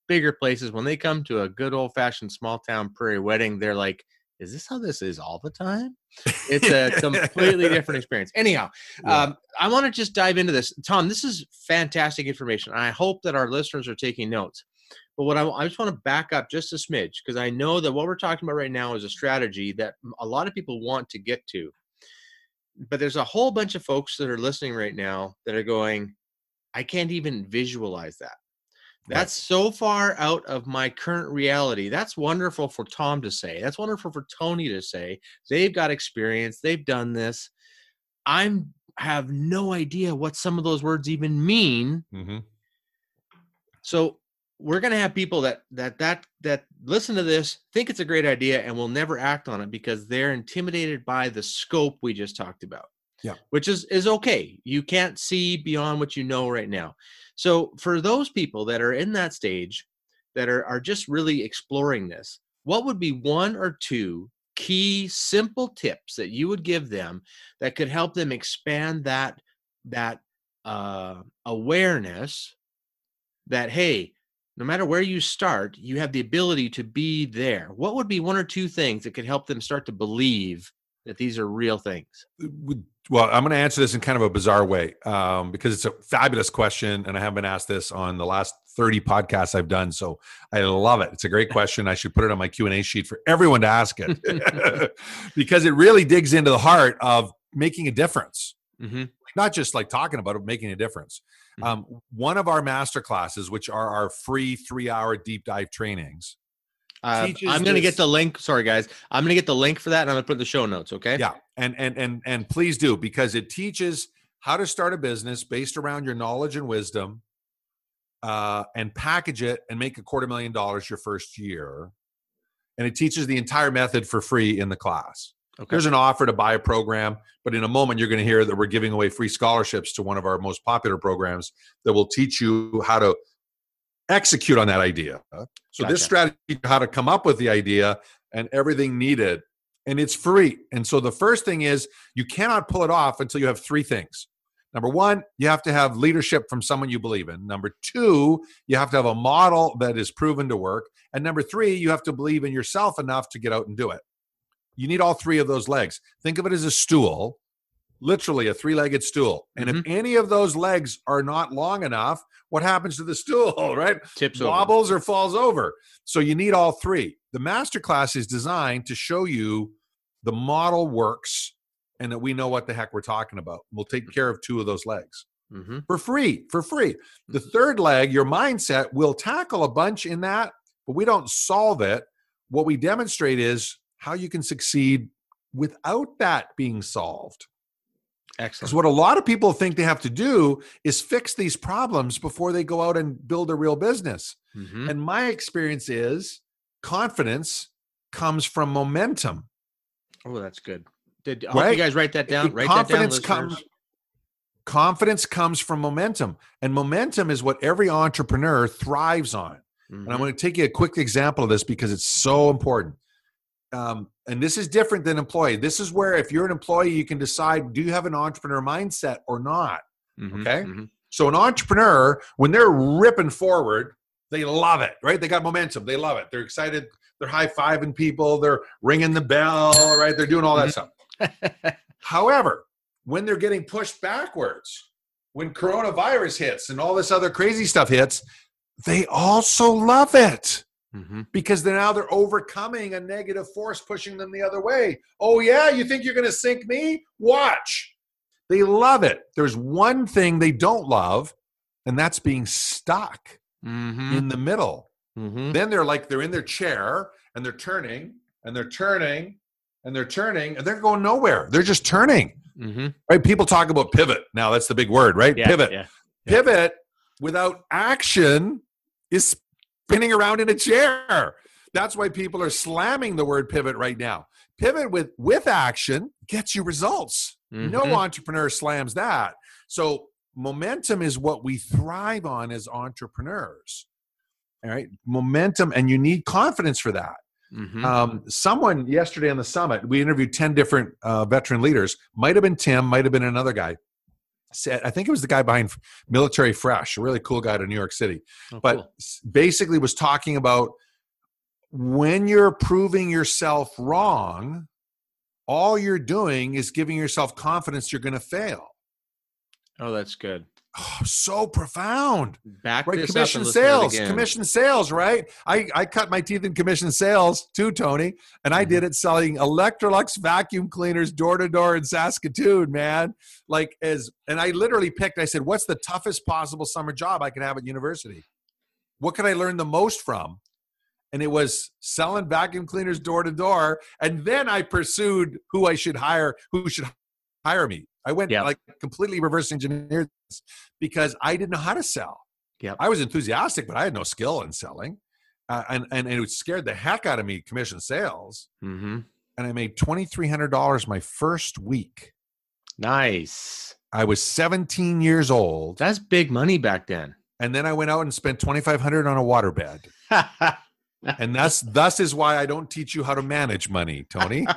bigger places, when they come to a good old fashioned small town prairie wedding, they're like, is this how this is all the time? It's a completely different experience. Anyhow, yeah. um, I want to just dive into this. Tom, this is fantastic information. I hope that our listeners are taking notes, but what I, I just want to back up just a smidge, because I know that what we're talking about right now is a strategy that a lot of people want to get to, but there's a whole bunch of folks that are listening right now that are going, I can't even visualize that. That's so far out of my current reality. That's wonderful for Tom to say. That's wonderful for Tony to say. They've got experience. They've done this. I have no idea what some of those words even mean. Mm-hmm. So we're going to have people that, that, that, that listen to this, think it's a great idea, and will never act on it because they're intimidated by the scope we just talked about. Yeah, which is, is okay. You can't see beyond what you know right now. So for those people that are in that stage, that are, are just really exploring this, what would be one or two key simple tips that you would give them that could help them expand that, that uh, awareness that, hey, no matter where you start, you have the ability to be there. What would be one or two things that could help them start to believe that these are real things? Well, I'm going to answer this in kind of a bizarre way um, because it's a fabulous question, and I haven't been asked this on the last thirty podcasts I've done, so I love it. It's a great question. I should put it on my Q and A sheet for everyone to ask it because it really digs into the heart of making a difference, mm-hmm. not just like talking about it, but making a difference. Mm-hmm. Um, one of our master classes, which are our free three-hour deep dive trainings, Uh, I'm going to get the link. Sorry, guys. I'm going to get the link for that, and I'm going to put the show notes, okay? Yeah, and and and and please do, because it teaches how to start a business based around your knowledge and wisdom uh, and package it and make a quarter million dollars your first year. And it teaches the entire method for free in the class. Okay. There's an offer to buy a program, but in a moment, you're going to hear that we're giving away free scholarships to one of our most popular programs that will teach you how to execute on that idea. So gotcha. This strategy, how to come up with the idea and everything needed, and it's free. And so the first thing is you cannot pull it off until you have three things. Number one, you have to have leadership from someone you believe in. Number two, you have to have a model that is proven to work. And number three, you have to believe in yourself enough to get out and do it. You need all three of those legs. Think of it as a stool, literally a three-legged stool. And mm-hmm. if any of those legs are not long enough, what happens to the stool, right? Tips Wobbles over. or falls over. So you need all three. The masterclass is designed to show you the model works and that we know what the heck we're talking about. We'll take care of two of those legs mm-hmm. for free, for free. The third leg, your mindset, we'll tackle a bunch in that, but we don't solve it. What we demonstrate is how you can succeed without that being solved. Excellent. Because what a lot of people think they have to do is fix these problems before they go out and build a real business. Mm-hmm. And my experience is confidence comes from momentum. Oh, that's good. Did I right? hope you guys write that down? It, write confidence that down, comes. Confidence comes from momentum, and momentum is what every entrepreneur thrives on. Mm-hmm. And I'm going to take you a quick example of this because it's so important. Um, and this is different than employee. This is where if you're an employee, you can decide, do you have an entrepreneur mindset or not? Mm-hmm. Okay. Mm-hmm. So an entrepreneur, when they're ripping forward, they love it, right? They got momentum. They love it. They're excited. They're high-fiving people. They're ringing the bell, right? They're doing all that stuff. However, when they're getting pushed backwards, when coronavirus hits and all this other crazy stuff hits, they also love it. Mm-hmm. Because they're now they're overcoming a negative force pushing them the other way. Oh, yeah, you think you're going to sink me? Watch. They love it. There's one thing they don't love, and that's being stuck mm-hmm. in the middle. Mm-hmm. Then they're like they're in their chair, and they're turning, and they're turning, and they're turning, and they're going nowhere. They're just turning. Mm-hmm. Right? People talk about pivot. Now, that's the big word, right? Yeah, pivot. Yeah, yeah. Pivot without action is spinning around in a chair. That's why people are slamming the word pivot right now. Pivot with, with action gets you results. Mm-hmm. No entrepreneur slams that. So momentum is what we thrive on as entrepreneurs. All right. Momentum. And you need confidence for that. Mm-hmm. Um, someone yesterday on the summit, we interviewed ten different uh, veteran leaders. Might've been Tim, might've been another guy. Said, I think it was the guy behind Military Fresh, a really cool guy out of New York City, oh, but cool. basically was talking about when you're proving yourself wrong, all you're doing is giving yourself confidence you're going to fail. Oh, that's good. Oh, so profound. Back right? this commission up and sales, again. commission sales, right? I, I cut my teeth in commission sales too, Tony. And I mm-hmm. did it selling Electrolux vacuum cleaners door to door in Saskatoon, man. Like as, and I literally picked, I said, what's the toughest possible summer job I can have at university? What can I learn the most from? And it was selling vacuum cleaners door to door. And then I pursued who I should hire, who should hire me. I went yep. like completely reverse engineered this because I didn't know how to sell. Yep. I was enthusiastic, but I had no skill in selling. Uh, and, and, and it scared the heck out of me, commission sales. Mm-hmm. And I made twenty-three hundred dollars my first week. Nice. I was seventeen years old. That's big money back then. And then I went out and spent twenty-five hundred dollars on a waterbed. And that's thus is why I don't teach you how to manage money, Tony.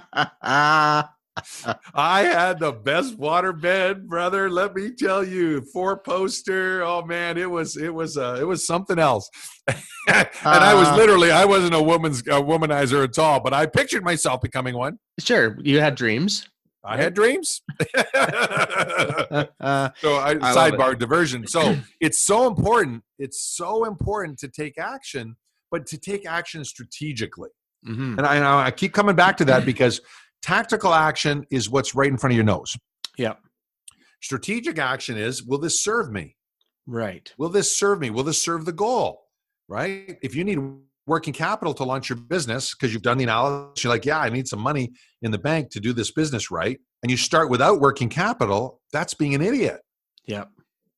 I had the best waterbed, brother. Let me tell you, four poster. Oh man, it was it was uh, it was something else. and uh, I was literally I wasn't a woman's a womanizer at all, but I pictured myself becoming one. Sure, you had dreams. I had dreams. uh, so I, I sidebar diversion. So it's so important. It's so important to take action, but to take action strategically. Mm-hmm. And I and I keep coming back to that because. Tactical action is what's right in front of your nose. Yeah. Strategic action is, will this serve me? Right. Will this serve me? Will this serve the goal? Right. If you need working capital to launch your business because you've done the analysis, you're like, yeah, I need some money in the bank to do this business right. And you start without working capital, that's being an idiot. Yeah.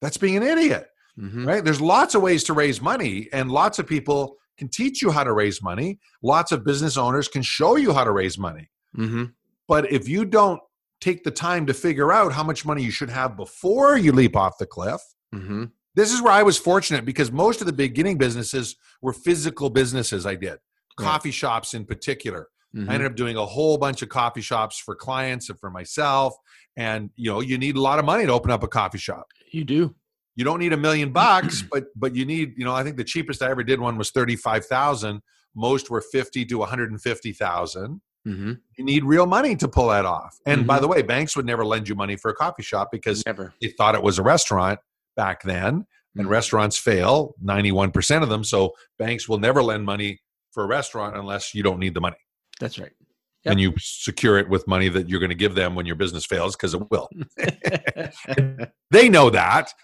That's being an idiot. Mm-hmm. Right. There's lots of ways to raise money and lots of people can teach you how to raise money. Lots of business owners can show you how to raise money. Mm-hmm. But if you don't take the time to figure out how much money you should have before you leap off the cliff, mm-hmm. this is where I was fortunate because most of the beginning businesses were physical businesses I did, coffee yeah. shops in particular. Mm-hmm. I ended up doing a whole bunch of coffee shops for clients and for myself. And you know, you need a lot of money to open up a coffee shop. You do. You don't need a million bucks, but but you need, you know, I think the cheapest I ever did one was thirty-five thousand. Most were fifty to one hundred fifty thousand. Mm-hmm. You need real money to pull that off. And mm-hmm. by the way, banks would never lend you money for a coffee shop because never. They thought it was a restaurant back then. Mm-hmm. And restaurants fail, ninety-one percent of them. So banks will never lend money for a restaurant unless you don't need the money. That's right. Yep. And you secure it with money that you're going to give them when your business fails because it will. They know that.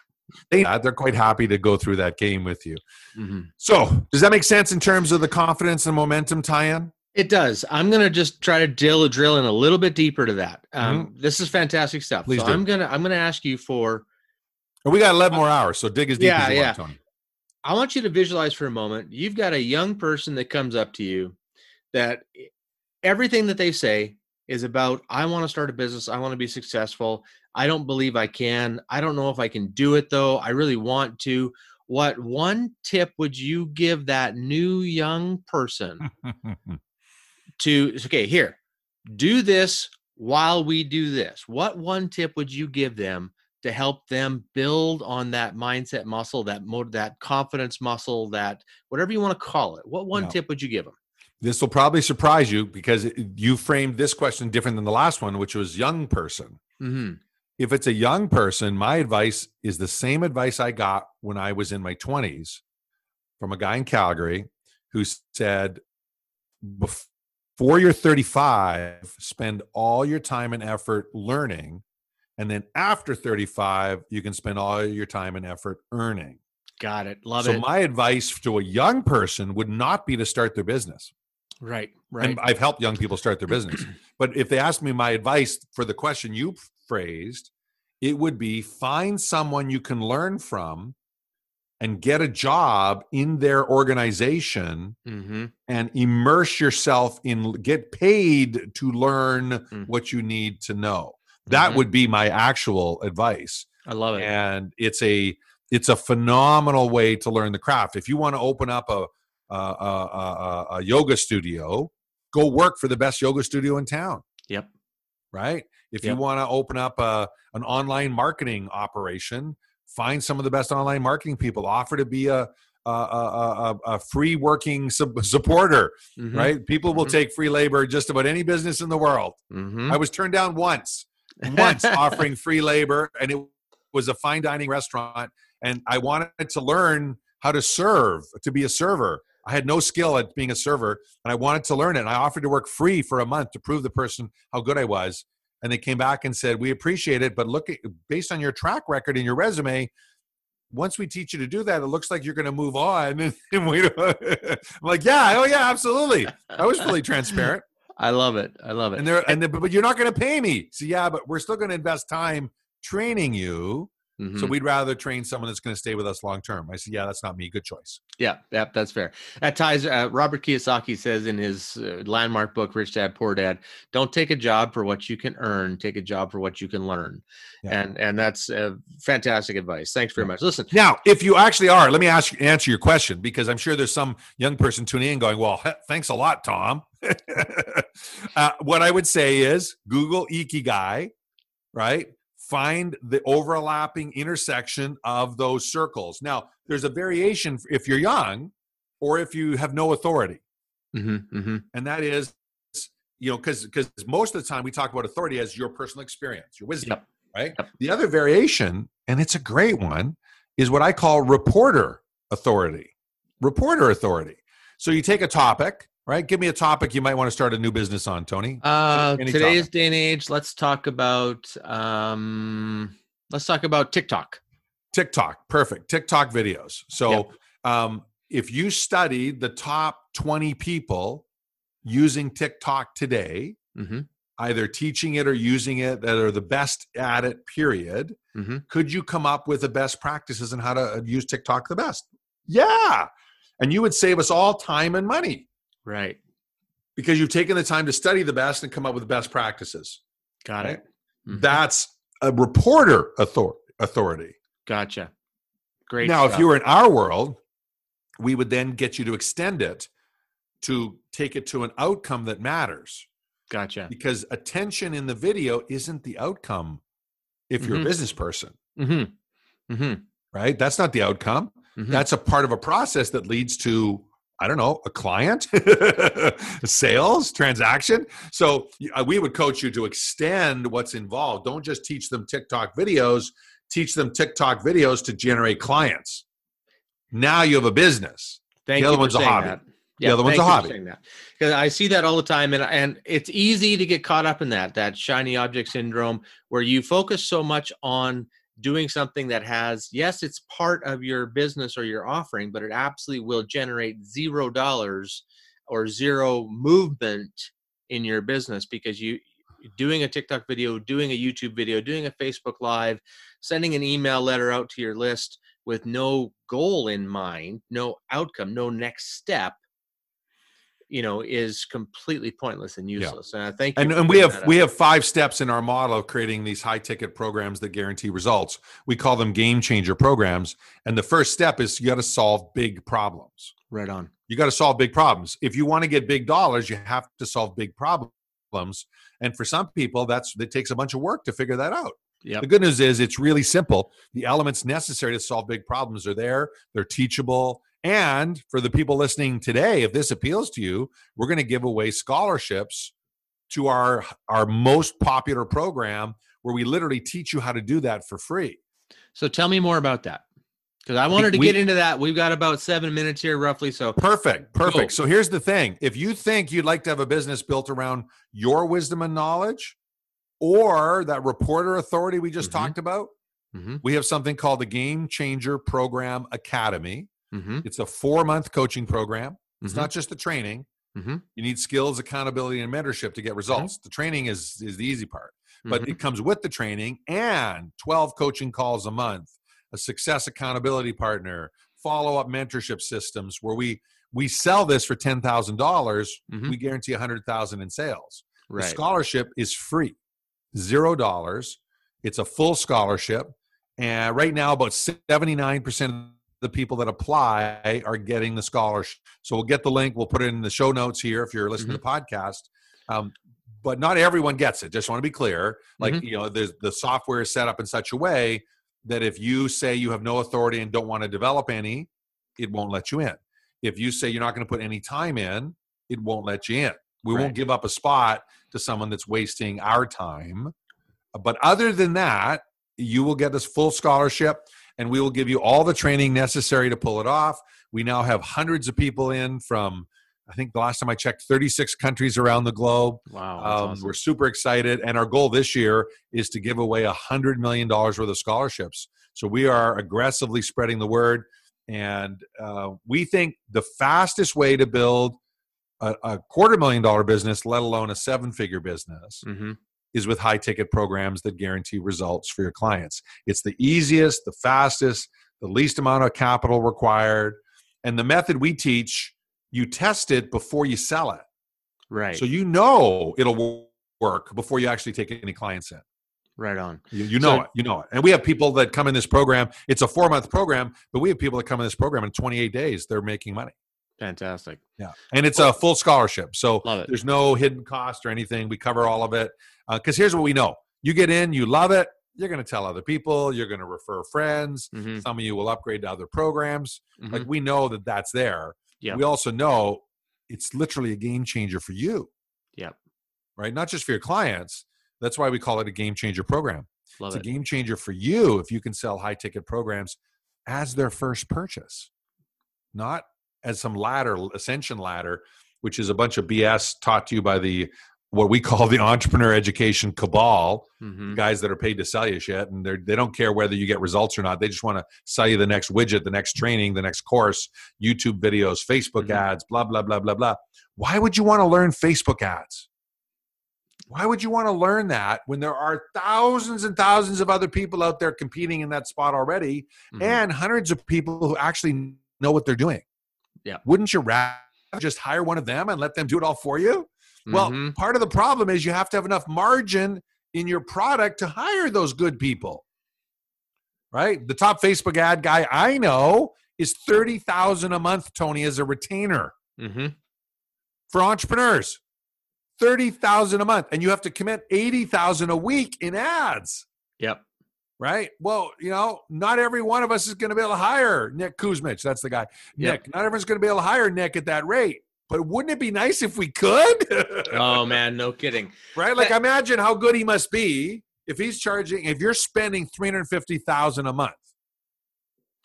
They, they're quite happy to go through that game with you. Mm-hmm. So does that make sense in terms of the confidence and momentum tie-in? It does. I'm going to just try to drill, drill in a little bit deeper to that. Um, mm-hmm. This is fantastic stuff. Please so do. I'm going to I'm going to ask you for. Well, we got eleven uh, more hours, so dig as deep yeah, as you yeah. want, Tony. I want you to visualize for a moment. You've got a young person that comes up to you that everything that they say is about, I want to start a business. I want to be successful. I don't believe I can. I don't know if I can do it, though. I really want to. What one tip would you give that new young person to, okay, here, do this while we do this. What one tip would you give them to help them build on that mindset muscle, that mode, that confidence muscle, that whatever you want to call it? What one no. tip would you give them? This will probably surprise you because you framed this question different than the last one, which was young person. Mm-hmm. If it's a young person, my advice is the same advice I got when I was in my twenties from a guy in Calgary who said, before you're thirty-five, spend all your time and effort learning. And then after thirty-five, you can spend all your time and effort earning. Got it. Love it. So my advice to a young person would not be to start their business. Right, right. And I've helped young people start their business. But if they asked me my advice for the question you phrased, it would be find someone you can learn from and get a job in their organization mm-hmm. and immerse yourself in, get paid to learn mm-hmm. what you need to know. That mm-hmm. would be my actual advice. I love it. And it's a it's a phenomenal way to learn the craft. If you want to open up a a, a, a yoga studio, go work for the best yoga studio in town. Yep. Right? If yep. you want to open up a, an online marketing operation, find some of the best online marketing people. Offer to be a a, a, a free working sub- supporter. Mm-hmm. Right? People mm-hmm. will take free labor just about any business in the world. Mm-hmm. I was turned down once. once offering free labor, and it was a fine dining restaurant, and I wanted to learn how to serve, to be a server. I had no skill at being a server, and I wanted to learn it, and I offered to work free for a month to prove the person how good I was, and they came back and said, we appreciate it, but look, at, based on your track record and your resume, once we teach you to do that, it looks like you're going to move on. And we, I'm like, yeah, oh yeah, absolutely. I was fully transparent. I love it. I love it. And they're, and they're, but you're not going to pay me. So yeah, but we're still going to invest time training you. Mm-hmm. So we'd rather train someone that's going to stay with us long term. I said, yeah, that's not me. Good choice. Yeah, that, that's fair. That ties. Uh, Robert Kiyosaki says in his uh, landmark book, Rich Dad, Poor Dad, don't take a job for what you can earn. Take a job for what you can learn. Yeah. And and that's uh, fantastic advice. Thanks very yeah. much. Listen, now, if you actually are, let me ask answer your question, because I'm sure there's some young person tuning in going, well, thanks a lot, Tom. uh, what I would say is Google Ikigai, right? Find the overlapping intersection of those circles. Now, there's a variation if you're young or if you have no authority. Mm-hmm, mm-hmm. And that is, you know, because because most of the time we talk about authority as your personal experience, your wisdom, yep. right? Yep. The other variation, and it's a great one, is what I call reporter authority. Reporter authority. So you take a topic, right? Give me a topic you might want to start a new business on, Tony. Uh, today's topic. Day and age, let's talk about um, let's talk about TikTok. TikTok, perfect. TikTok videos. So yep. um, if you studied the top twenty people using TikTok today, mm-hmm. either teaching it or using it that are the best at it, period, mm-hmm. could you come up with the best practices on how to use TikTok the best? Yeah. And you would save us all time and money. Right. Because you've taken the time to study the best and come up with the best practices. Got right? it. Mm-hmm. That's a reporter authority. Gotcha. Great. Now, stuff. If you were in our world, we would then get you to extend it to take it to an outcome that matters. Gotcha. Because attention in the video isn't the outcome if mm-hmm. you're a business person. Mm-hmm. Mm-hmm. Right? That's not the outcome. Mm-hmm. That's a part of a process that leads to I don't know, a client, sales, transaction. So we would coach you to extend what's involved. Don't just teach them TikTok videos, teach them TikTok videos to generate clients. Now you have a business. Thank the other you one's for a hobby. That. Yeah, the other one's a hobby. Because I see that all the time, and and it's easy to get caught up in that, that shiny object syndrome, where you focus so much on doing something that has, yes, it's part of your business or your offering, but it absolutely will generate zero dollars or zero movement in your business, because you doing a TikTok video, doing a YouTube video, doing a Facebook Live, sending an email letter out to your list with no goal in mind, no outcome, no next step, you know, is completely pointless and useless. Yeah. And I thank you. And, and we have we have five steps in our model of creating these high ticket programs that guarantee results. We call them game changer programs. And the first step is you got to solve big problems. Right on. You got to solve big problems. If you want to get big dollars, you have to solve big problems. And for some people, that's it takes a bunch of work to figure that out. Yep. The good news is it's really simple. The elements necessary to solve big problems are there. They're teachable. And for the people listening today, if this appeals to you, we're going to give away scholarships to our, our most popular program where we literally teach you how to do that for free. So tell me more about that, because I wanted to we, get into that. We've got about seven minutes here roughly. So perfect. Perfect. Cool. So here's the thing. If you think you'd like to have a business built around your wisdom and knowledge, or that reporter authority we just mm-hmm. talked about, mm-hmm. we have something called the Game Changer Program Academy. Mm-hmm. It's a four-month coaching program. It's mm-hmm. not just the training. Mm-hmm. You need skills, accountability, and mentorship to get results. Mm-hmm. The training is, is the easy part, but mm-hmm. it comes with the training and twelve coaching calls a month, a success accountability partner, follow-up mentorship systems where we, we sell this for ten thousand dollars. Mm-hmm. We guarantee one hundred thousand dollars in sales. Right. The scholarship is free. Zero dollars. It's a full scholarship. And right now, about seventy-nine percent of the people that apply are getting the scholarship. So we'll get the link. We'll put it in the show notes here if you're listening mm-hmm. to the podcast. Um, but not everyone gets it. Just want to be clear. Like, mm-hmm. you know, there's, the software is set up in such a way that if you say you have no authority and don't want to develop any, it won't let you in. If you say you're not going to put any time in, it won't let you in. We right. won't give up a spot to someone that's wasting our time. But other than that, you will get this full scholarship and we will give you all the training necessary to pull it off. We now have hundreds of people in from, I think the last time I checked, thirty-six countries around the globe. Wow. Um, awesome. We're super excited. And our goal this year is to give away one hundred million dollars worth of scholarships. So we are aggressively spreading the word. And uh, we think the fastest way to build A, a quarter million dollar business, let alone a seven figure business, mm-hmm. is with high ticket programs that guarantee results for your clients. It's the easiest, the fastest, the least amount of capital required. And the method we teach, you test it before you sell it. Right. So you know it'll work before you actually take any clients in. Right on. You, you know so, it. You know it. And we have people that come in this program. It's a four month program, but we have people that come in this program in twenty-eight days, they're making money. Fantastic. Yeah. And it's a full scholarship. So there's no hidden cost or anything. We cover all of it. Uh, Cause here's what we know. You get in, you love it. You're going to tell other people, you're going to refer friends. Mm-hmm. Some of you will upgrade to other programs. Mm-hmm. Like we know that that's there. Yep. We also know it's literally a game changer for you. Yep. Right. Not just for your clients. That's why we call it a game changer program. Love it's it. a game changer for you. If you can sell high ticket programs as their first purchase, not as some ladder, ascension ladder, which is a bunch of B S taught to you by the, what we call the entrepreneur education cabal, mm-hmm. guys that are paid to sell you shit. And they don't care whether you get results or not. They just want to sell you the next widget, the next training, the next course, YouTube videos, Facebook mm-hmm. ads, blah, blah, blah, blah, blah. Why would you want to learn Facebook ads? Why would you want to learn that when there are thousands and thousands of other people out there competing in that spot already mm-hmm. and hundreds of people who actually know what they're doing? Yeah. Wouldn't you rather just hire one of them and let them do it all for you? Well, mm-hmm. part of the problem is you have to have enough margin in your product to hire those good people, right? The top Facebook ad guy I know is thirty thousand dollars a month, Tony, as a retainer mm-hmm. for entrepreneurs, thirty thousand dollars a month. And you have to commit eighty thousand dollars a week in ads. Yep. Right? Well, you know, not every one of us is going to be able to hire Nick Kuzmich. That's the guy. Nick, yep. Not everyone's going to be able to hire Nick at that rate. But wouldn't it be nice if we could? Oh, man, no kidding. Right? Like, that, imagine how good he must be if he's charging, if you're spending three hundred fifty thousand dollars a month.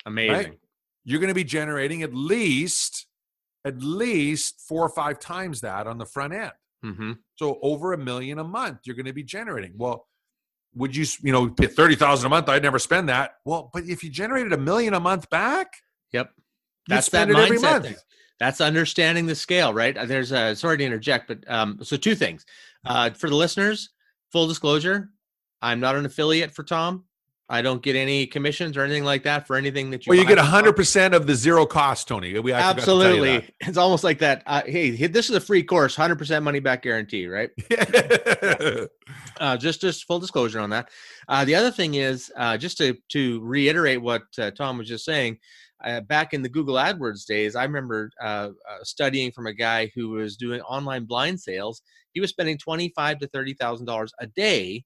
Amazing. Right? You're going to be generating at least, at least four or five times that on the front end. Mm-hmm. So over a million a month you're going to be generating. Well, would you, you know, pay thirty thousand dollars a month? I'd never spend that. Well, but if you generated a million a month back, yep, that's that mindset thing. That's understanding the scale, right? There's a, sorry to interject, but um, so two things. Uh, for the listeners, full disclosure, I'm not an affiliate for Tom. I don't get any commissions or anything like that for anything that you Well, you get one hundred percent of the zero cost, Tony. We Absolutely. It's almost like that. Uh, hey, this is a free course, one hundred percent money back guarantee, right? uh, just, just full disclosure on that. Uh, the other thing is, uh, just to, to reiterate what uh, Tom was just saying, uh, back in the Google AdWords days, I remember uh, uh, studying from a guy who was doing online blind sales. He was spending twenty-five thousand to thirty thousand dollars a day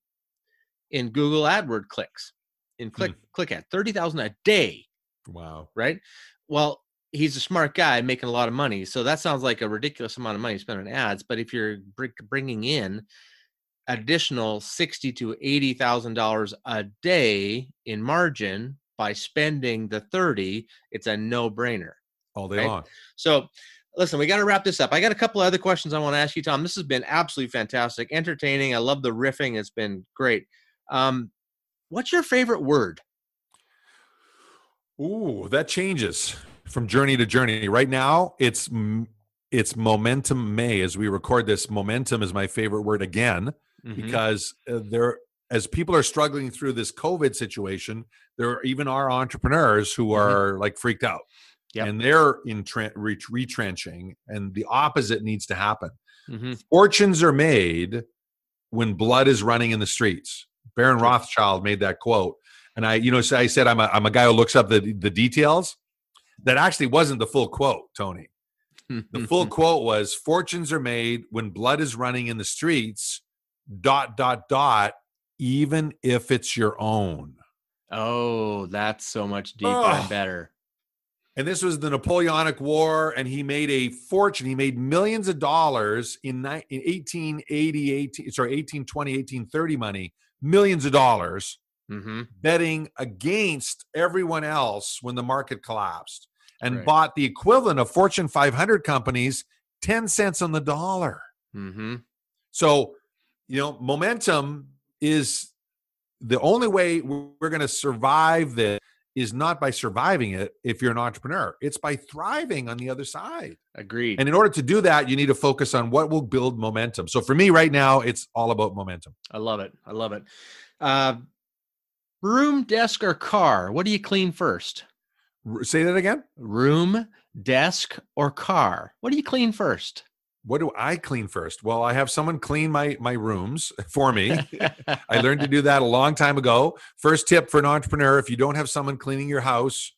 in Google AdWord clicks. In click, hmm. click at thirty thousand a day. Wow. Right. Well, he's a smart guy making a lot of money. So that sounds like a ridiculous amount of money spent on ads. But if you're bringing in additional sixty thousand to eighty thousand dollars a day in margin by spending the thirty, it's a no brainer. All day right? long. So listen, we got to wrap this up. I got a couple other questions I want to ask you, Tom. This has been absolutely fantastic, entertaining. I love the riffing. It's been great. Um, What's your favorite word? Ooh, that changes from journey to journey. Right now, it's it's momentum May. As we record this, momentum is my favorite word again, mm-hmm. because there, as people are struggling through this COVID situation, there even are entrepreneurs who are mm-hmm. like freaked out, yep. and they're in tra- ret- retrenching, and the opposite needs to happen. Mm-hmm. Fortunes are made when blood is running in the streets. Baron Rothschild made that quote. And I, you know, so I said, I'm a, I'm a guy who looks up the, the details. That actually wasn't the full quote, Tony. The full quote was, fortunes are made when blood is running in the streets, dot, dot, dot, even if it's your own. Oh, that's so much deeper oh. and better. And this was the Napoleonic War, and he made a fortune. He made millions of dollars in eighteen eighty, eighteen, sorry, eighteen twenty, eighteen thirty money. Millions of dollars mm-hmm. betting against everyone else when the market collapsed, and right. bought the equivalent of Fortune five hundred companies ten cents on the dollar. Mm-hmm. So, you know, momentum is the only way we're going to survive this is not by surviving it if you're an entrepreneur. It's by thriving on the other side. Agreed. And in order to do that, you need to focus on what will build momentum. So for me right now, it's all about momentum. I love it. I love it. Uh, room, desk, or car? What do you clean first? R- say that again? Room, desk, or car? What do you clean first? What do I clean first? Well, I have someone clean my my rooms for me. I learned to do that a long time ago. First tip for an entrepreneur, if you don't have someone cleaning your house,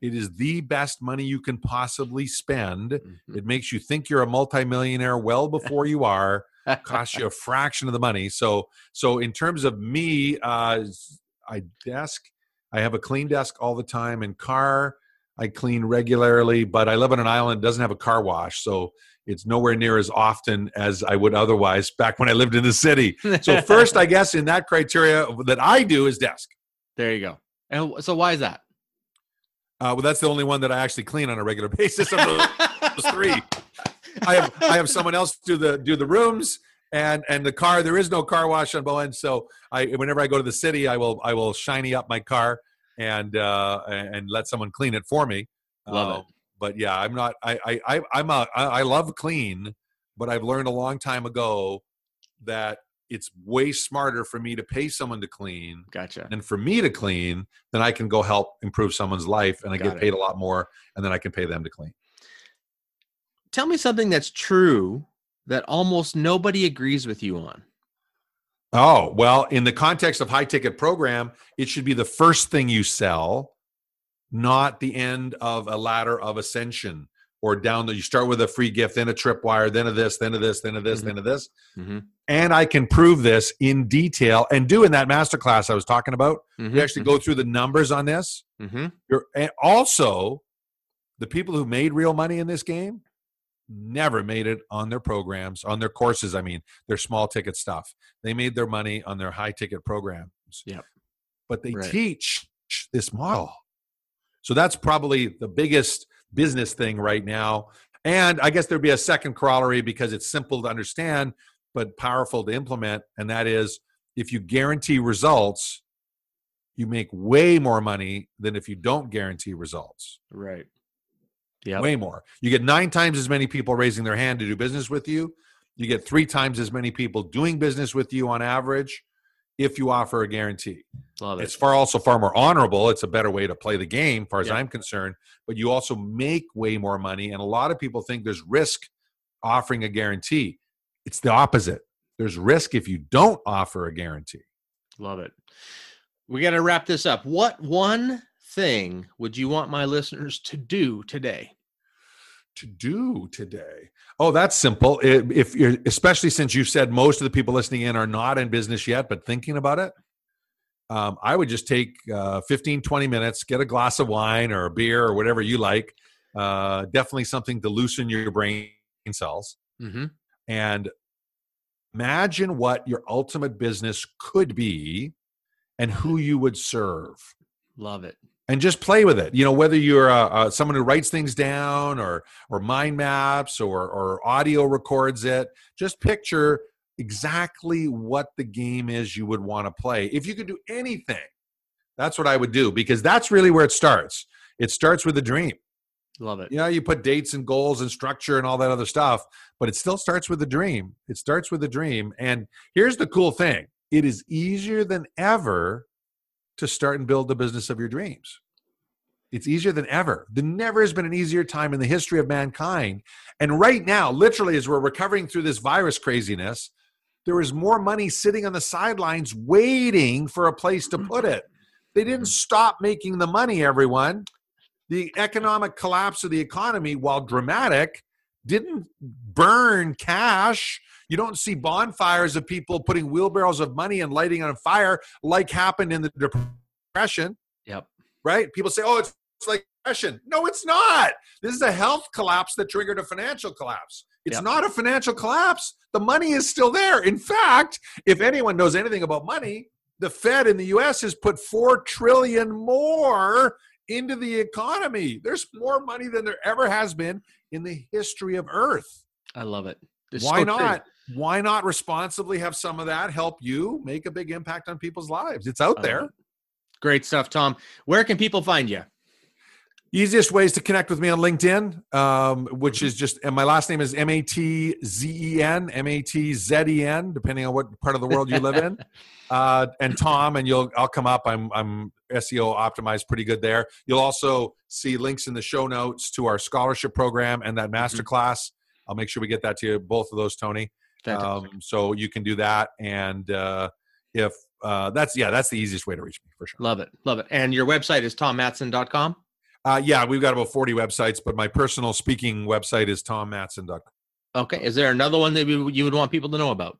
it is the best money you can possibly spend. Mm-hmm. It makes you think you're a multimillionaire well before you are. It costs you a fraction of the money. So, so in terms of me, uh, I desk, I have a clean desk all the time, and car, I clean regularly, but I live on an island that doesn't have a car wash. So it's nowhere near as often as I would otherwise back when I lived in the city. So first, I guess, in that criteria that I do is desk. There you go. And so why is that? Uh, well, that's the only one that I actually clean on a regular basis. Of those three. I have I have someone else do the do the rooms. And and the car, there is no car wash on Bowen. So I whenever I go to the city, I will I will shiny up my car and uh, and let someone clean it for me. Love uh, it. But yeah, I'm not. I I I'm a. I love clean, but I've learned a long time ago that it's way smarter for me to pay someone to clean, gotcha, and for me to clean, then I can go help improve someone's life, and I Got get it. paid a lot more, and then I can pay them to clean. Tell me something that's true that almost nobody agrees with you on. Oh, well, in the context of high ticket program, it should be the first thing you sell, not the end of a ladder of ascension or down that you start with a free gift, then a tripwire, then a this, then a this, then a this, mm-hmm. then a this. Mm-hmm. And I can prove this in detail and do in that masterclass I was talking about. Mm-hmm. We actually mm-hmm. go through the numbers on this. Mm-hmm. You're, and also, the people who made real money in this game never made it on their programs, on their courses. I mean, their small ticket stuff. They made their money on their high ticket programs. Yep. But they right. teach this model. So that's probably the biggest business thing right now. And I guess there'd be a second corollary because it's simple to understand, but powerful to implement. And that is, if you guarantee results, you make way more money than if you don't guarantee results. Right. Yep. Way more. You get nine times as many people raising their hand to do business with you. You get three times as many people doing business with you on average if you offer a guarantee. Love it. It's far also far more honorable. It's a better way to play the game, far as yep. I'm concerned, but you also make way more money. And a lot of people think there's risk offering a guarantee. It's the opposite. There's risk if you don't offer a guarantee. Love it. We got to wrap this up. What one thing would you want my listeners to do today? To do today? Oh, that's simple. If you're, especially since you said most of the people listening in are not in business yet, but thinking about it, um, I would just take uh, fifteen, twenty minutes, get a glass of wine or a beer or whatever you like. Uh, definitely something to loosen your brain cells. Mm-hmm. And imagine what your ultimate business could be and who you would serve. Love it. And just play with it. You know, whether you're uh, uh, someone who writes things down or or mind maps or or audio records it, just picture exactly what the game is you would want to play. If you could do anything, that's what I would do, because that's really where it starts. It starts with a dream. Love it. You know, you put dates and goals and structure and all that other stuff, but it still starts with a dream. It starts with a dream. And here's the cool thing. It is easier than ever to start and build the business of your dreams. It's easier than ever. There never has been an easier time in the history of mankind. And right now, literally, as we're recovering through this virus craziness, there is more money sitting on the sidelines waiting for a place to put it. They didn't stop making the money, everyone. The economic collapse of the economy, while dramatic, didn't burn cash. You don't see bonfires of people putting wheelbarrows of money and lighting on fire like happened in the Depression. Yep. Right? People say, oh, it's like Depression. No, it's not. This is a health collapse that triggered a financial collapse. It's yep. not a financial collapse. The money is still there. In fact, if anyone knows anything about money, the Fed in the U S has put four trillion dollars more into the economy. There's more money than there ever has been in the history of Earth. I love it. It's Why so not? True. Why not responsibly have some of that help you make a big impact on people's lives? It's out there. Uh, great stuff, Tom. Where can people find you? Easiest ways to connect with me on LinkedIn, um, which is just, and my last name is M A T Z E N, M A T Z E N, depending on what part of the world you live in. Uh, and Tom, and you'll, I'll come up. I'm, I'm S E O optimized pretty good there. You'll also see links in the show notes to our scholarship program and that masterclass. I'll make sure we get that to you, both of those, Tony. Um, so you can do that. And uh, if uh, that's, yeah, that's the easiest way to reach me for sure. Love it. Love it. And your website is tom matzen dot com? Uh, yeah, we've got about forty websites, but my personal speaking website is tom matzen dot com. Okay. Is there another one that you would want people to know about?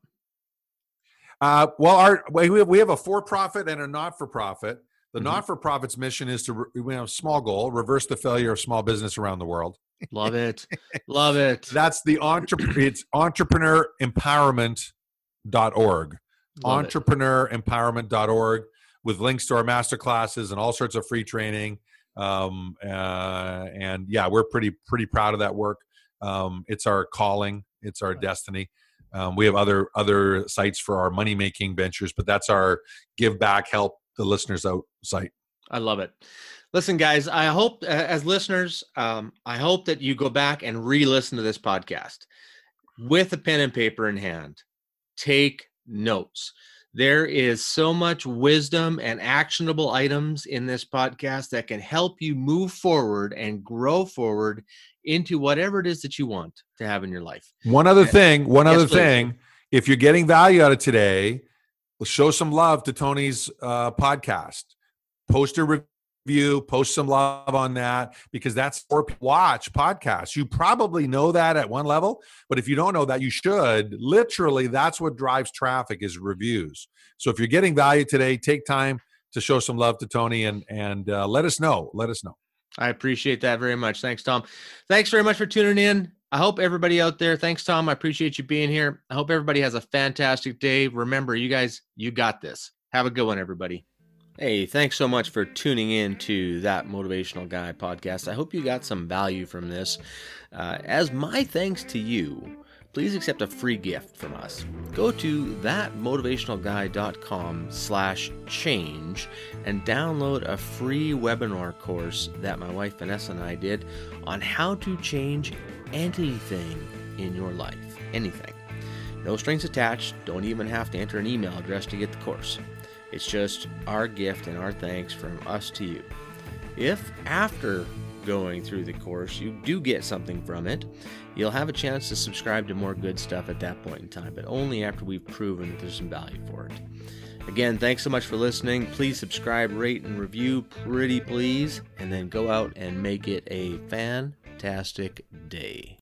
Uh, well, our we have a for-profit and a not-for-profit. The mm-hmm. not-for-profit's mission is to, we have a small goal, reverse the failure of small business around the world. Love it. Love it. That's the entrepreneur. It's entrepreneur empowerment dot org. Love entrepreneur empowerment dot org, with links to our masterclasses and all sorts of free training. Um, uh, and yeah, we're pretty, pretty proud of that work. Um, it's our calling. It's our destiny. Um, we have other, other sites for our money-making ventures, but that's our give back, help the listeners out site. I love it. Listen, guys, I hope uh, as listeners, um, I hope that you go back and re-listen to this podcast with a pen and paper in hand. Take notes. There is so much wisdom and actionable items in this podcast that can help you move forward and grow forward into whatever it is that you want to have in your life. One other and, thing, one yes, other please. thing, if you're getting value out of today, well, show some love to Tony's uh, podcast. Post a review. View, post some love on that, because that's for watch podcasts. You probably know that at one level, but if you don't know that, you should. Literally, that's what drives traffic, is reviews. So if you're getting value today, take time to show some love to Tony and and uh, let us know. Let us know. I appreciate that very much. Thanks, Tom. Thanks very much for tuning in. I hope everybody out there. Thanks, Tom. I appreciate you being here. I hope everybody has a fantastic day. Remember, you guys, you got this. Have a good one, everybody. Hey, thanks so much for tuning in to That Motivational Guy podcast. I hope you got some value from this. Uh, as my thanks to you, please accept a free gift from us. Go to that motivational guy dot com slash change and download a free webinar course that my wife Vanessa and I did on how to change anything in your life. Anything. No strings attached. Don't even have to enter an email address to get the course. It's just our gift and our thanks from us to you. If after going through the course you do get something from it, you'll have a chance to subscribe to more good stuff at that point in time, but only after we've proven that there's some value for it. Again, thanks so much for listening. Please subscribe, rate, and review, pretty please, and then go out and make it a fantastic day.